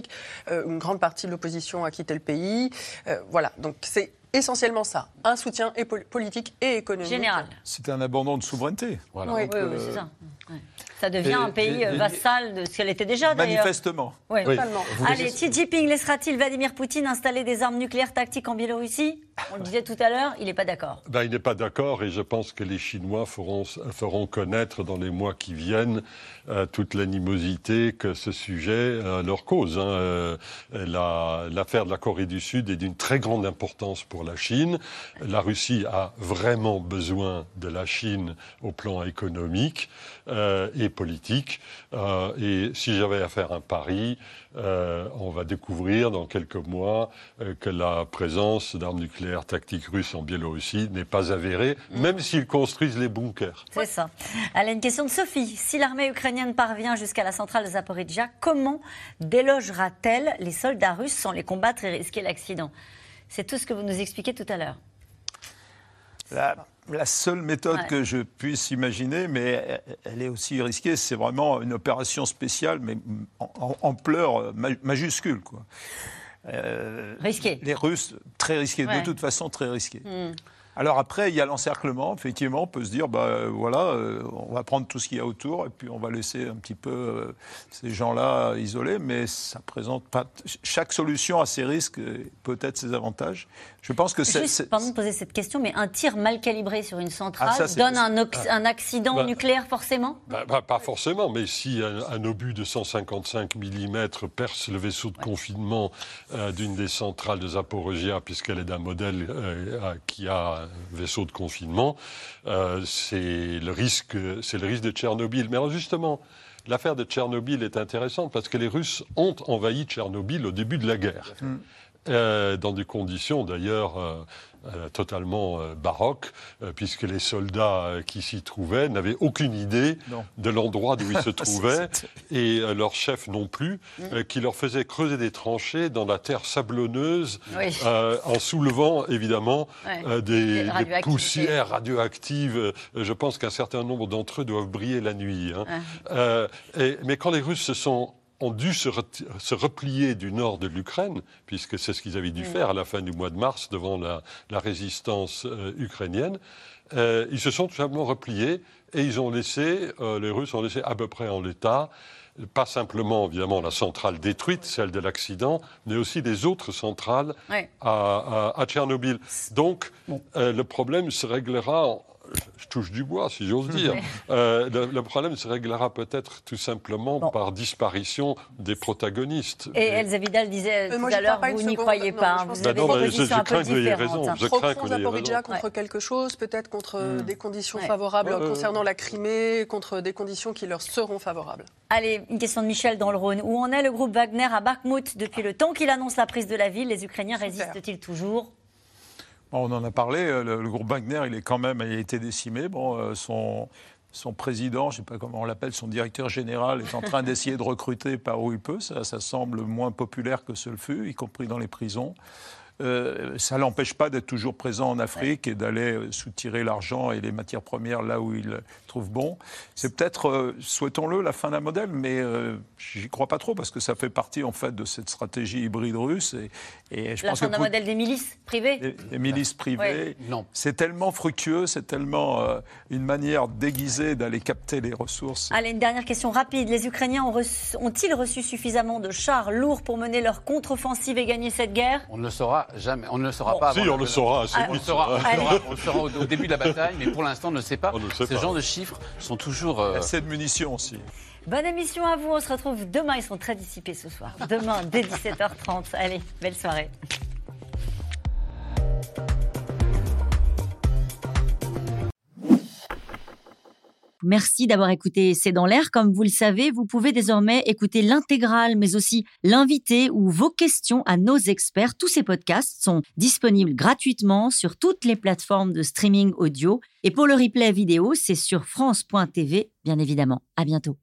Une grande partie de l'opposition a quitté le pays. Euh, voilà, donc c'est essentiellement ça. Un soutien et pol- politique et économique. Général. C'est un abandon de souveraineté. Voilà. Oui, donc, oui, euh... oui, c'est ça. Oui. Ça devient et, un pays et, vassal de ce qu'elle était déjà, d'ailleurs. Manifestement. Oui, oui. totalement. Vous Allez, Xi Jinping laissera-t-il Vladimir Poutine installer des armes nucléaires tactiques en Biélorussie ? On le disait tout à l'heure, il n'est pas d'accord. Ben, il n'est pas d'accord et je pense que les Chinois feront, feront connaître dans les mois qui viennent euh, toute l'animosité que ce sujet euh, leur cause. Hein. Euh, la, l'affaire de la Corée du Sud est d'une très grande importance pour la Chine. La Russie a vraiment besoin de la Chine au plan économique euh, et politique. Euh, et si j'avais à faire un pari, euh, on va découvrir dans quelques mois euh, que la présence d'armes nucléaires tactique russe en Biélorussie n'est pas avérée, même s'ils construisent les bunkers. C'est ça. Elle a une question de Sophie. Si l'armée ukrainienne parvient jusqu'à la centrale de Zaporizhzhia, comment délogera-t-elle les soldats russes sans les combattre et risquer l'accident ? C'est tout ce que vous nous expliquez tout à l'heure. La, la seule méthode ouais. que je puisse imaginer, mais elle est aussi risquée, c'est vraiment une opération spéciale, mais en ampleur majuscule, quoi. Euh, – Risqué ?– Les Russes, très risqués, ouais. de toute façon très risqués. Mm. Alors après, il y a l'encerclement. Effectivement, on peut se dire, bah, voilà, euh, on va prendre tout ce qu'il y a autour et puis on va laisser un petit peu euh, ces gens-là isolés. Mais ça présente pas... Chaque solution a ses risques et peut-être ses avantages. Je pense que c'est... Juste, pardon de poser cette question, mais un tir mal calibré sur une centrale ah, ça, donne un, ox... ah. un accident bah, nucléaire forcément bah, bah, Pas forcément, mais si un, un obus de cent cinquante-cinq millimètres perce le vaisseau de ouais. confinement euh, d'une des centrales de Zaporizhzhia, puisqu'elle est d'un modèle euh, qui a un vaisseau de confinement, euh, c'est le risque, c'est le risque de Tchernobyl. Mais alors justement, l'affaire de Tchernobyl est intéressante parce que les Russes ont envahi Tchernobyl au début de la guerre, mmh. euh, dans des conditions d'ailleurs... Euh, Euh, totalement euh, baroque, euh, puisque les soldats euh, qui s'y trouvaient n'avaient aucune idée non. de l'endroit d'où ils se trouvaient, et euh, leurs chefs non plus, mm. euh, qui leur faisaient creuser des tranchées dans la terre sablonneuse, oui. euh, en soulevant évidemment ouais. euh, des, des, des poussières radioactives. Euh, je pense qu'un certain nombre d'entre eux doivent briller la nuit. Hein. Ah. Euh, et, mais quand les Russes se sont... ont dû se, re- se replier du nord de l'Ukraine, puisque c'est ce qu'ils avaient dû mmh. faire à la fin du mois de mars devant la, la résistance euh, ukrainienne. Euh, ils se sont tout simplement repliés et ils ont laissé, euh, les Russes ont laissé à peu près en l'état, pas simplement évidemment la centrale détruite, celle de l'accident, mais aussi des autres centrales ouais. à, à, à Tchernobyl. Donc bon. euh, le problème se réglera... En, je touche du bois, si j'ose dire. Euh, le, le problème se réglera peut-être tout simplement bon. par disparition des protagonistes. Et Elsa Vidal disait euh, tout à l'heure, vous n'y croyez non, pas. Vous bah avez non, des je, je crains que vous ayez raison. Hein. Je crains qu'on ait raison. contre ouais. quelque chose, peut-être contre hmm. des conditions ouais. favorables ouais, concernant ouais. la Crimée, contre des conditions qui leur seront favorables. Allez, une question de Michel dans le Rhône. Où en est le groupe Wagner à Bakhmout depuis le temps qu'il annonce la prise de la ville? Les Ukrainiens Super. résistent-ils toujours? On en a parlé, le, le groupe Wagner, il est quand même, il a été décimé. Bon, euh, son, son président, je ne sais pas comment on l'appelle, son directeur général est en train d'essayer de recruter par où il peut. Ça, ça semble moins populaire que ce le fut, y compris dans les prisons. Euh, ça ne l'empêche pas d'être toujours présent en Afrique et d'aller soutirer l'argent et les matières premières là où il trouve bon. C'est peut-être, euh, souhaitons-le, la fin d'un modèle, mais euh, j'y crois pas trop parce que ça fait partie en fait de cette stratégie hybride russe. Et, et je la pense fin que d'un vous... modèle des milices privées. Des, des milices privées. Ouais. C'est tellement fructueux, c'est tellement euh, une manière déguisée d'aller capter les ressources. Allez, une dernière question rapide. Les Ukrainiens ont reçu, ont-ils reçu suffisamment de chars lourds pour mener leur contre-offensive et gagner cette guerre? On ne le saura jamais, on ne le saura bon, pas. Si, on le saura. On le saura au début de la bataille, mais pour l'instant, on ne le sait pas. Le sait Ce pas. genre de chiffres sont toujours... Euh... Assez de munitions aussi. Bonne émission à vous. On se retrouve demain. Ils sont très dissipés ce soir. Demain, dès dix-sept heures trente. Allez, belle soirée. Merci d'avoir écouté C'est dans l'air. Comme vous le savez, vous pouvez désormais écouter l'intégrale, mais aussi l'invité ou vos questions à nos experts. Tous ces podcasts sont disponibles gratuitement sur toutes les plateformes de streaming audio. Et pour le replay vidéo, c'est sur France point T V, bien évidemment. À bientôt.